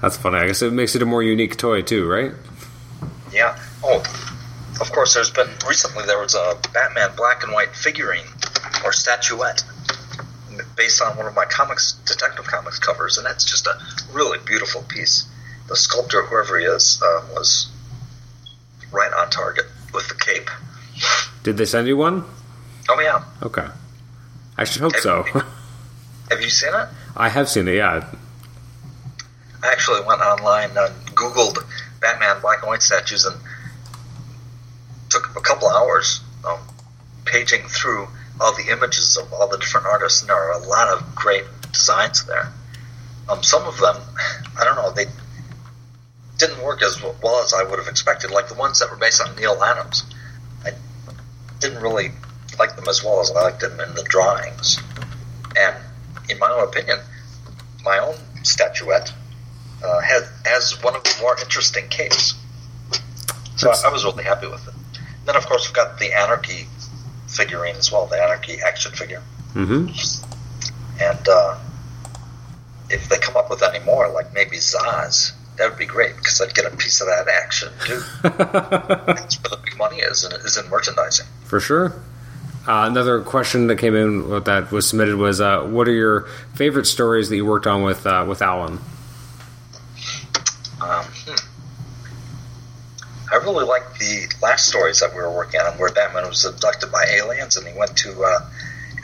That's funny. I guess it makes it a more unique toy too, right? Yeah. Oh, of course. Recently there was a Batman black and white figurine or statuette based on one of my Detective Comics covers, and that's just a really beautiful piece. The sculptor, whoever he is, was right on target with the cape. Did they send you one? Oh yeah. Okay. I should hope so. Have you seen it? I have seen it, yeah. I actually went online and Googled Batman black and white statues and took a couple hours paging through all the images of all the different artists, and there are a lot of great designs there. Some of them, I don't know, they didn't work as well as I would have expected, like the ones that were based on Neil Adams. I didn't really like them as well as I liked them in the drawings. And in my own opinion, my own statuette has one of the more interesting capes. So I was really happy with it. Then, of course, we've got the Anarchy figurine as well, the Anarchy action figure. Mm-hmm. And if they come up with any more, like maybe Zaz, that would be great, because I'd get a piece of that action, too. That's where the big money is in merchandising. For sure. Another question that came in that was submitted was, what are your favorite stories that you worked on with Alan? I really liked the last stories that we were working on, where Batman was abducted by aliens and he went to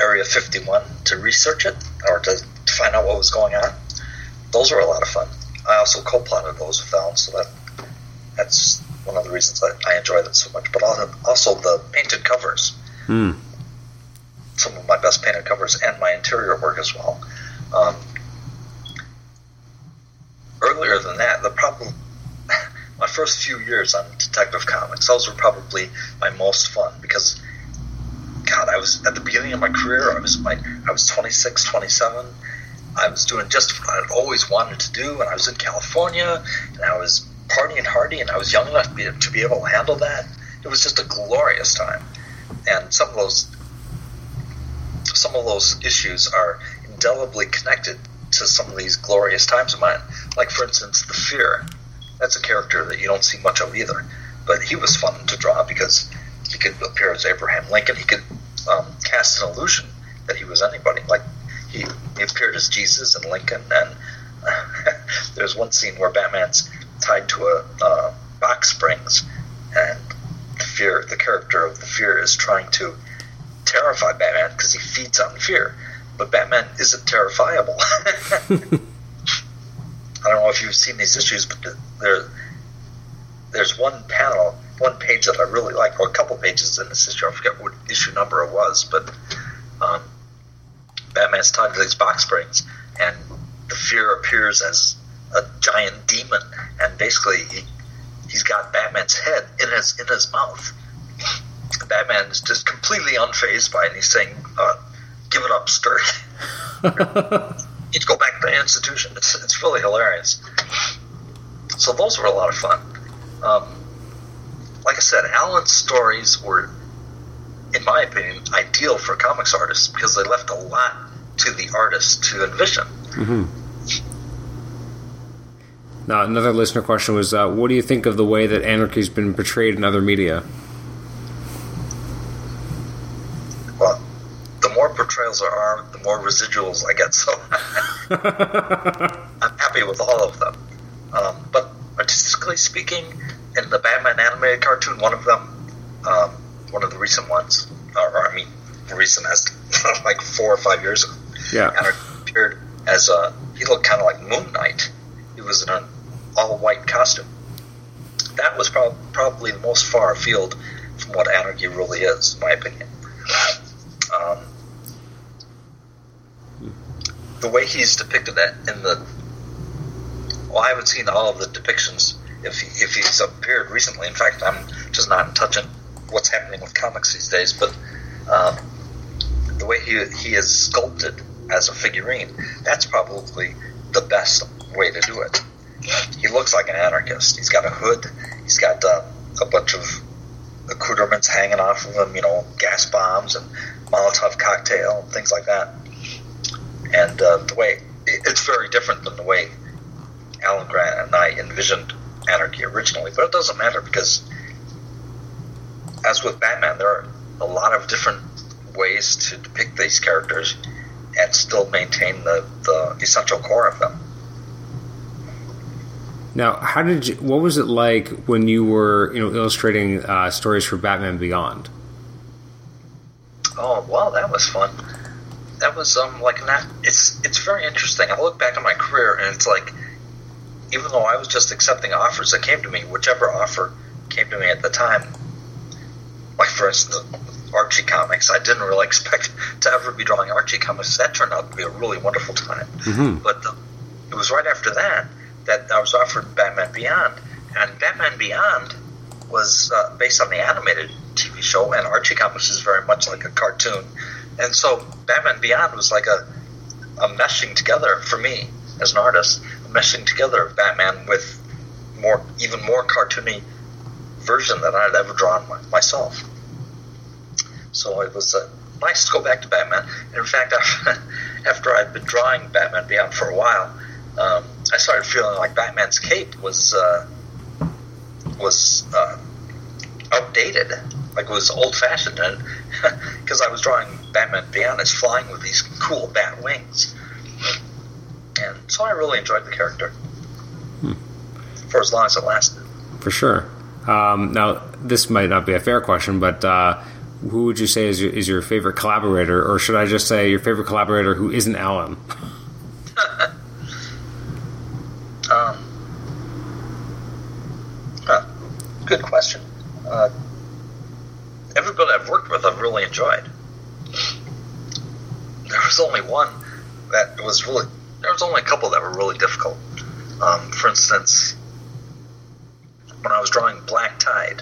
Area 51 to research it, or to find out what was going on. Those were a lot of fun. I also co-plotted those with Alan, so that's one of the reasons that I enjoyed it so much. But also the painted covers. Some of my best painted covers, and my interior work as well. Earlier than that, my first few years on Detective Comics, those were probably my most fun, because, God, I was at the beginning of my career. I was 26, 27. I was doing just what I'd always wanted to do, and I was in California, and I was partying hardy, and I was young enough to be able to handle that. It was just a glorious time. And some of those issues are indelibly connected to some of these glorious times of mine. Like, for instance, the Fear. That's a character that you don't see much of either, but he was fun to draw because he could appear as Abraham Lincoln. He could cast an illusion that he was anybody. Like, he appeared as Jesus and Lincoln, and there's one scene where Batman's tied to a box springs, and the character of the Fear is trying to terrify Batman because he feeds on fear, but Batman isn't terrifiable. I don't know if you've seen these issues, but there's one page that I really like, or a couple pages in this issue. I forget what issue number it was, but Batman's tied to these box springs, and the Fear appears as a giant demon, and basically he's got Batman's head in his mouth. Batman is just completely unfazed by it, and he's saying, "Give it up, Sturt. You'd go back to the institution." It's really hilarious. So those were a lot of fun. Like I said, Alan's stories were, in my opinion, ideal for comics artists because they left a lot to the artist to envision. Mm-hmm. Now, another listener question was, what do you think of the way that Anarchy's been portrayed in other media? Well, the more portrayals there are, the more residuals I get, so I'm happy with all of them. But artistically speaking, in the Batman animated cartoon, one of the recent ones, recent as like 4 or 5 years ago, Anarchy appeared as he looked kind of like Moon Knight. He was in an all-white costume. That was probably the most far afield from what Anarchy really is, in my opinion. The way he's depicted that in the... Well, I haven't seen all of the depictions if he's appeared recently. In fact, I'm just not in touch on what's happening with comics these days, but the way he is sculpted as a figurine, that's probably the best way to do it. He looks like an anarchist. He's got a hood. He's got a bunch of accoutrements hanging off of him, gas bombs and Molotov cocktail and things like that. And the way it's very different than the way Alan Grant and I envisioned Anarchy originally, but it doesn't matter because, as with Batman, there are a lot of different ways to depict these characters and still maintain the essential core of them. Now, what was it like when you were, illustrating stories for Batman Beyond? Oh, well, that was fun. That was it's very interesting. I look back at my career, and it's like, even though I was just accepting offers that came to me, whichever offer came to me at the time, like for instance, Archie Comics. I didn't really expect to ever be drawing Archie Comics. That turned out to be a really wonderful time. Mm-hmm. But it was right after that I was offered Batman Beyond, and Batman Beyond was based on the animated TV show, and Archie Comics is very much like a cartoon. And so Batman Beyond was like a meshing together, for me as an artist, a meshing together of Batman with even more cartoony version than I had ever drawn myself. So it was nice to go back to Batman. In fact, after I'd been drawing Batman Beyond for a while, I started feeling like Batman's cape was outdated, like it was old-fashioned, and because I was drawing Batman Beyond as flying with these cool bat wings, and so I really enjoyed the character for as long as it lasted. For sure. Now, this might not be a fair question, but who would you say is your favorite collaborator, or should I just say your favorite collaborator who isn't Alan? Good question. Everybody I've worked with I've really enjoyed. There was only a couple that were really difficult. For instance, when I was drawing Black Tide,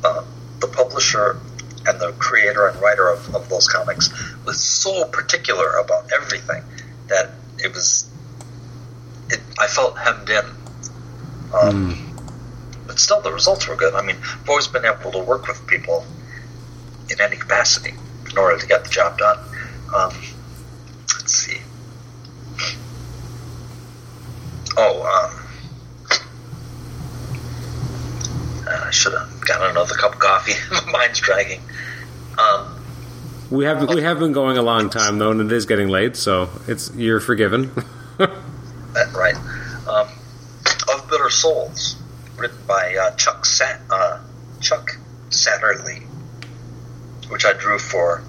the publisher and the creator and writer of those comics was so particular about everything that I felt hemmed in. But still, the results were good. I mean, I've always been able to work with people in any capacity in order to get the job done. Let's see. I should have gotten another cup of coffee. My mind's dragging. We have been going a long time, though, and it is getting late, so you're forgiven. Right. Of Bitter Souls, written by Chuck Satterlee, which I drew for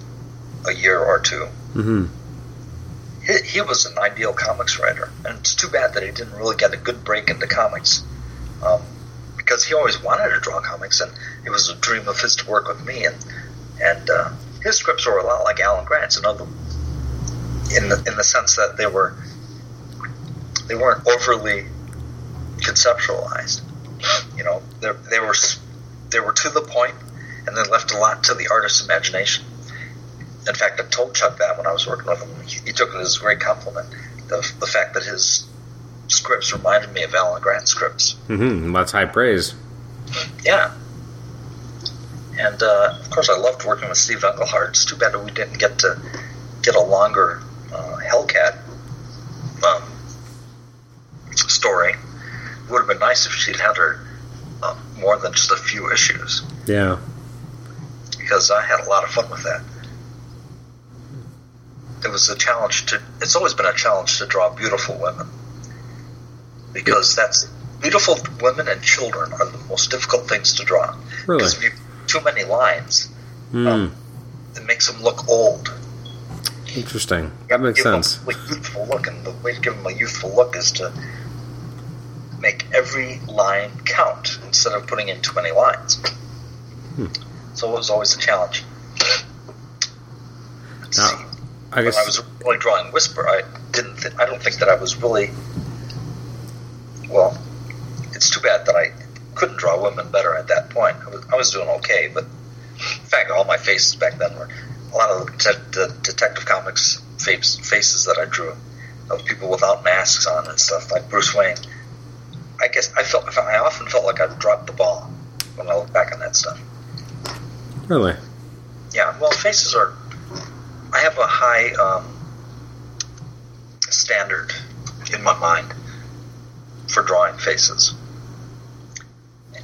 a year or two. Mm-hmm. He was an ideal comics writer, and it's too bad that he didn't really get a good break into comics, because he always wanted to draw comics, and it was a dream of his to work with me. And his scripts were a lot like Alan Grant's, in the sense that they weren't overly conceptualized. You know, they were to the point, and then left a lot to the artist's imagination. In fact, I told Chuck that when I was working with him. He took it as a great compliment, the fact that his scripts reminded me of Alan Grant scripts. Mm-hmm. That's high praise. Yeah. And, of course, I loved working with Steve Englehart. It's too bad that we didn't get to get a longer Hellcat story. It would have been nice if she'd had her more than just a few issues. Yeah. Because I had a lot of fun with that. It was a challenge it's always been a challenge to draw beautiful women, because beautiful women and children are the most difficult things to draw. Really? Because if you have too many lines, it makes them look old. Interesting. That makes sense. Give them a youthful look, and the way to give them a youthful look is to make every line count instead of putting in too many lines. So it was always a challenge. Let's see. I guess when I was really drawing Whisper, I don't think that I was really... Well, it's too bad that I couldn't draw women better at that point. I was doing okay, but in fact, all my faces back then were... A lot of the Detective Comics faces that I drew, of people without masks on and stuff, like Bruce Wayne. I guess I often felt like I dropped the ball when I look back on that stuff. Really? Yeah, well, faces are... I have a high standard in my mind for drawing faces,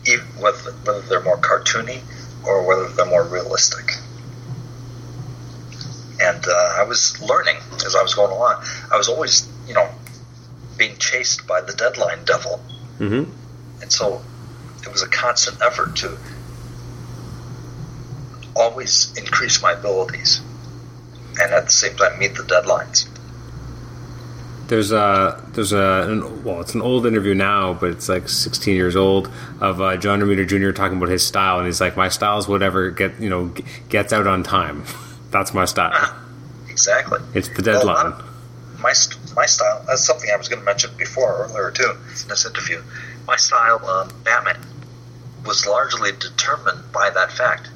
even whether they're more cartoony or whether they're more realistic. And I was learning as I was going along. I was always, being chased by the deadline devil. Mm-hmm. And so it was a constant effort to always increase my abilities, and at the same time meet the deadlines. It's an old interview now, but it's like 16 years old, of John Romita Jr. talking about his style, and he's like, my style is whatever gets out on time. That's my style. Exactly. It's the deadline. My style, that's something I was going to mention earlier too in this interview. My style, Batman, was largely determined by that fact.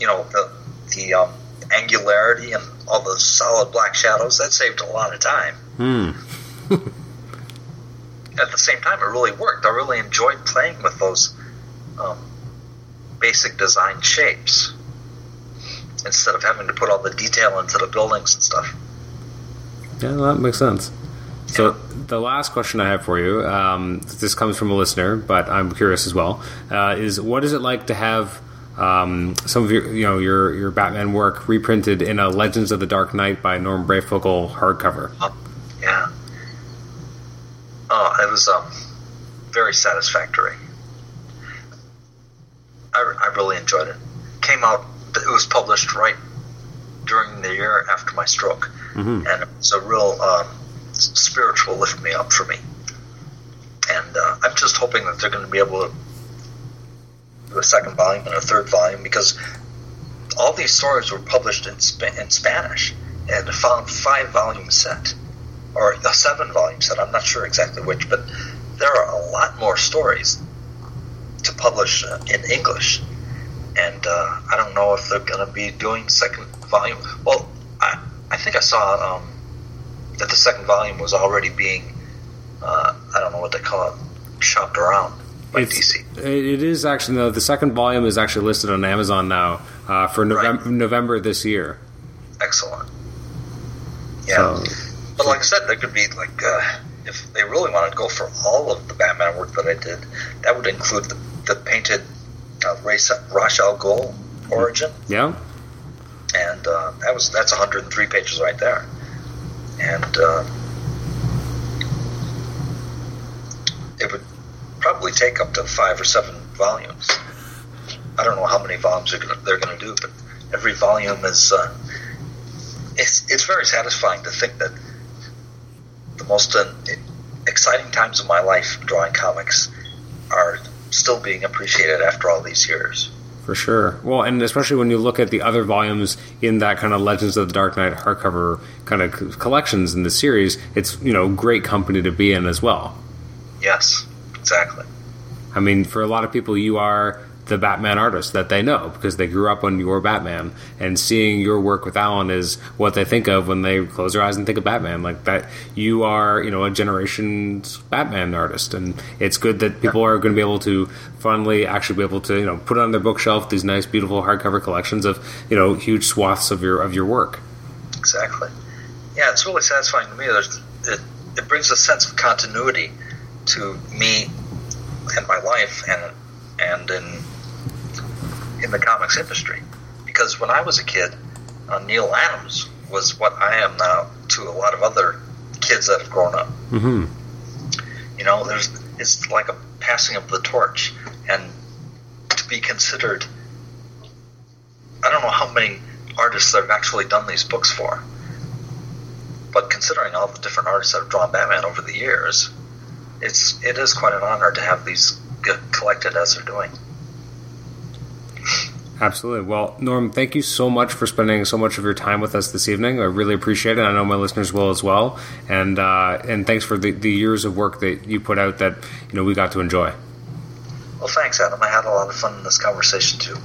You know, the angularity and all the solid black shadows, that saved a lot of time. At the same time, it really worked. I really enjoyed playing with those basic design shapes instead of having to put all the detail into the buildings and stuff. Yeah, well, that makes sense. So the last question I have for you, this comes from a listener, but I'm curious as well, is what is it like to have some of your Batman work reprinted in a Legends of the Dark Knight by Norm Breyfogle hardcover? Yeah. It was very satisfactory. I really enjoyed it. It was published right during the year after my stroke, and it was a real spiritual lift me up for me. And I'm just hoping that they're going to be able to do a second volume and a third volume, because all these stories were published in Spanish and a five-volume set or a seven-volume set. I'm not sure exactly which, but there are a lot more stories to publish in English. And I don't know if they're going to be doing second volume. Well, I think I saw that the second volume was already being, I don't know what they call it, shopped around by DC. It is actually, no, the second volume is actually listed on Amazon now for November this year. Excellent. Yeah. So. But like I said, there could be, like, if they really wanted to go for all of the Batman work that I did, that would include the painted Ra's al Ghul origin. Yeah. And that's 103 pages right there. And it would probably take up to 5 or 7 volumes. I don't know how many volumes they're going to do, but every volume is... it's very satisfying to think that the most exciting times of my life drawing comics are... still being appreciated after all these years. For sure. Well, and especially when you look at the other volumes in that kind of Legends of the Dark Knight hardcover kind of collections in the series, it's, great company to be in as well. Yes, exactly. I mean, for a lot of people, you are the Batman artist that they know because they grew up on your Batman, and seeing your work with Alan is what they think of when they close their eyes and think of Batman. Like that, you are, a generation's Batman artist, and it's good that people are going to be able to finally actually be able to, put on their bookshelf these nice, beautiful hardcover collections of, huge swaths of your work. Exactly. Yeah, it's really satisfying to me. It brings a sense of continuity to me and my life and in the comics industry. Because when I was a kid, Neil Adams was what I am now to a lot of other kids that have grown up. Mm-hmm. It's like a passing of the torch, and to be considered, I don't know how many artists that have actually done these books for, but considering all the different artists that have drawn Batman over the years, it is quite an honor to have these get collected as they're doing. Absolutely. Well, Norm, thank you so much for spending so much of your time with us this evening. I really appreciate it. I know my listeners will as well. And thanks for the years of work that you put out that we got to enjoy. Well, thanks, Adam. I had a lot of fun in this conversation, too.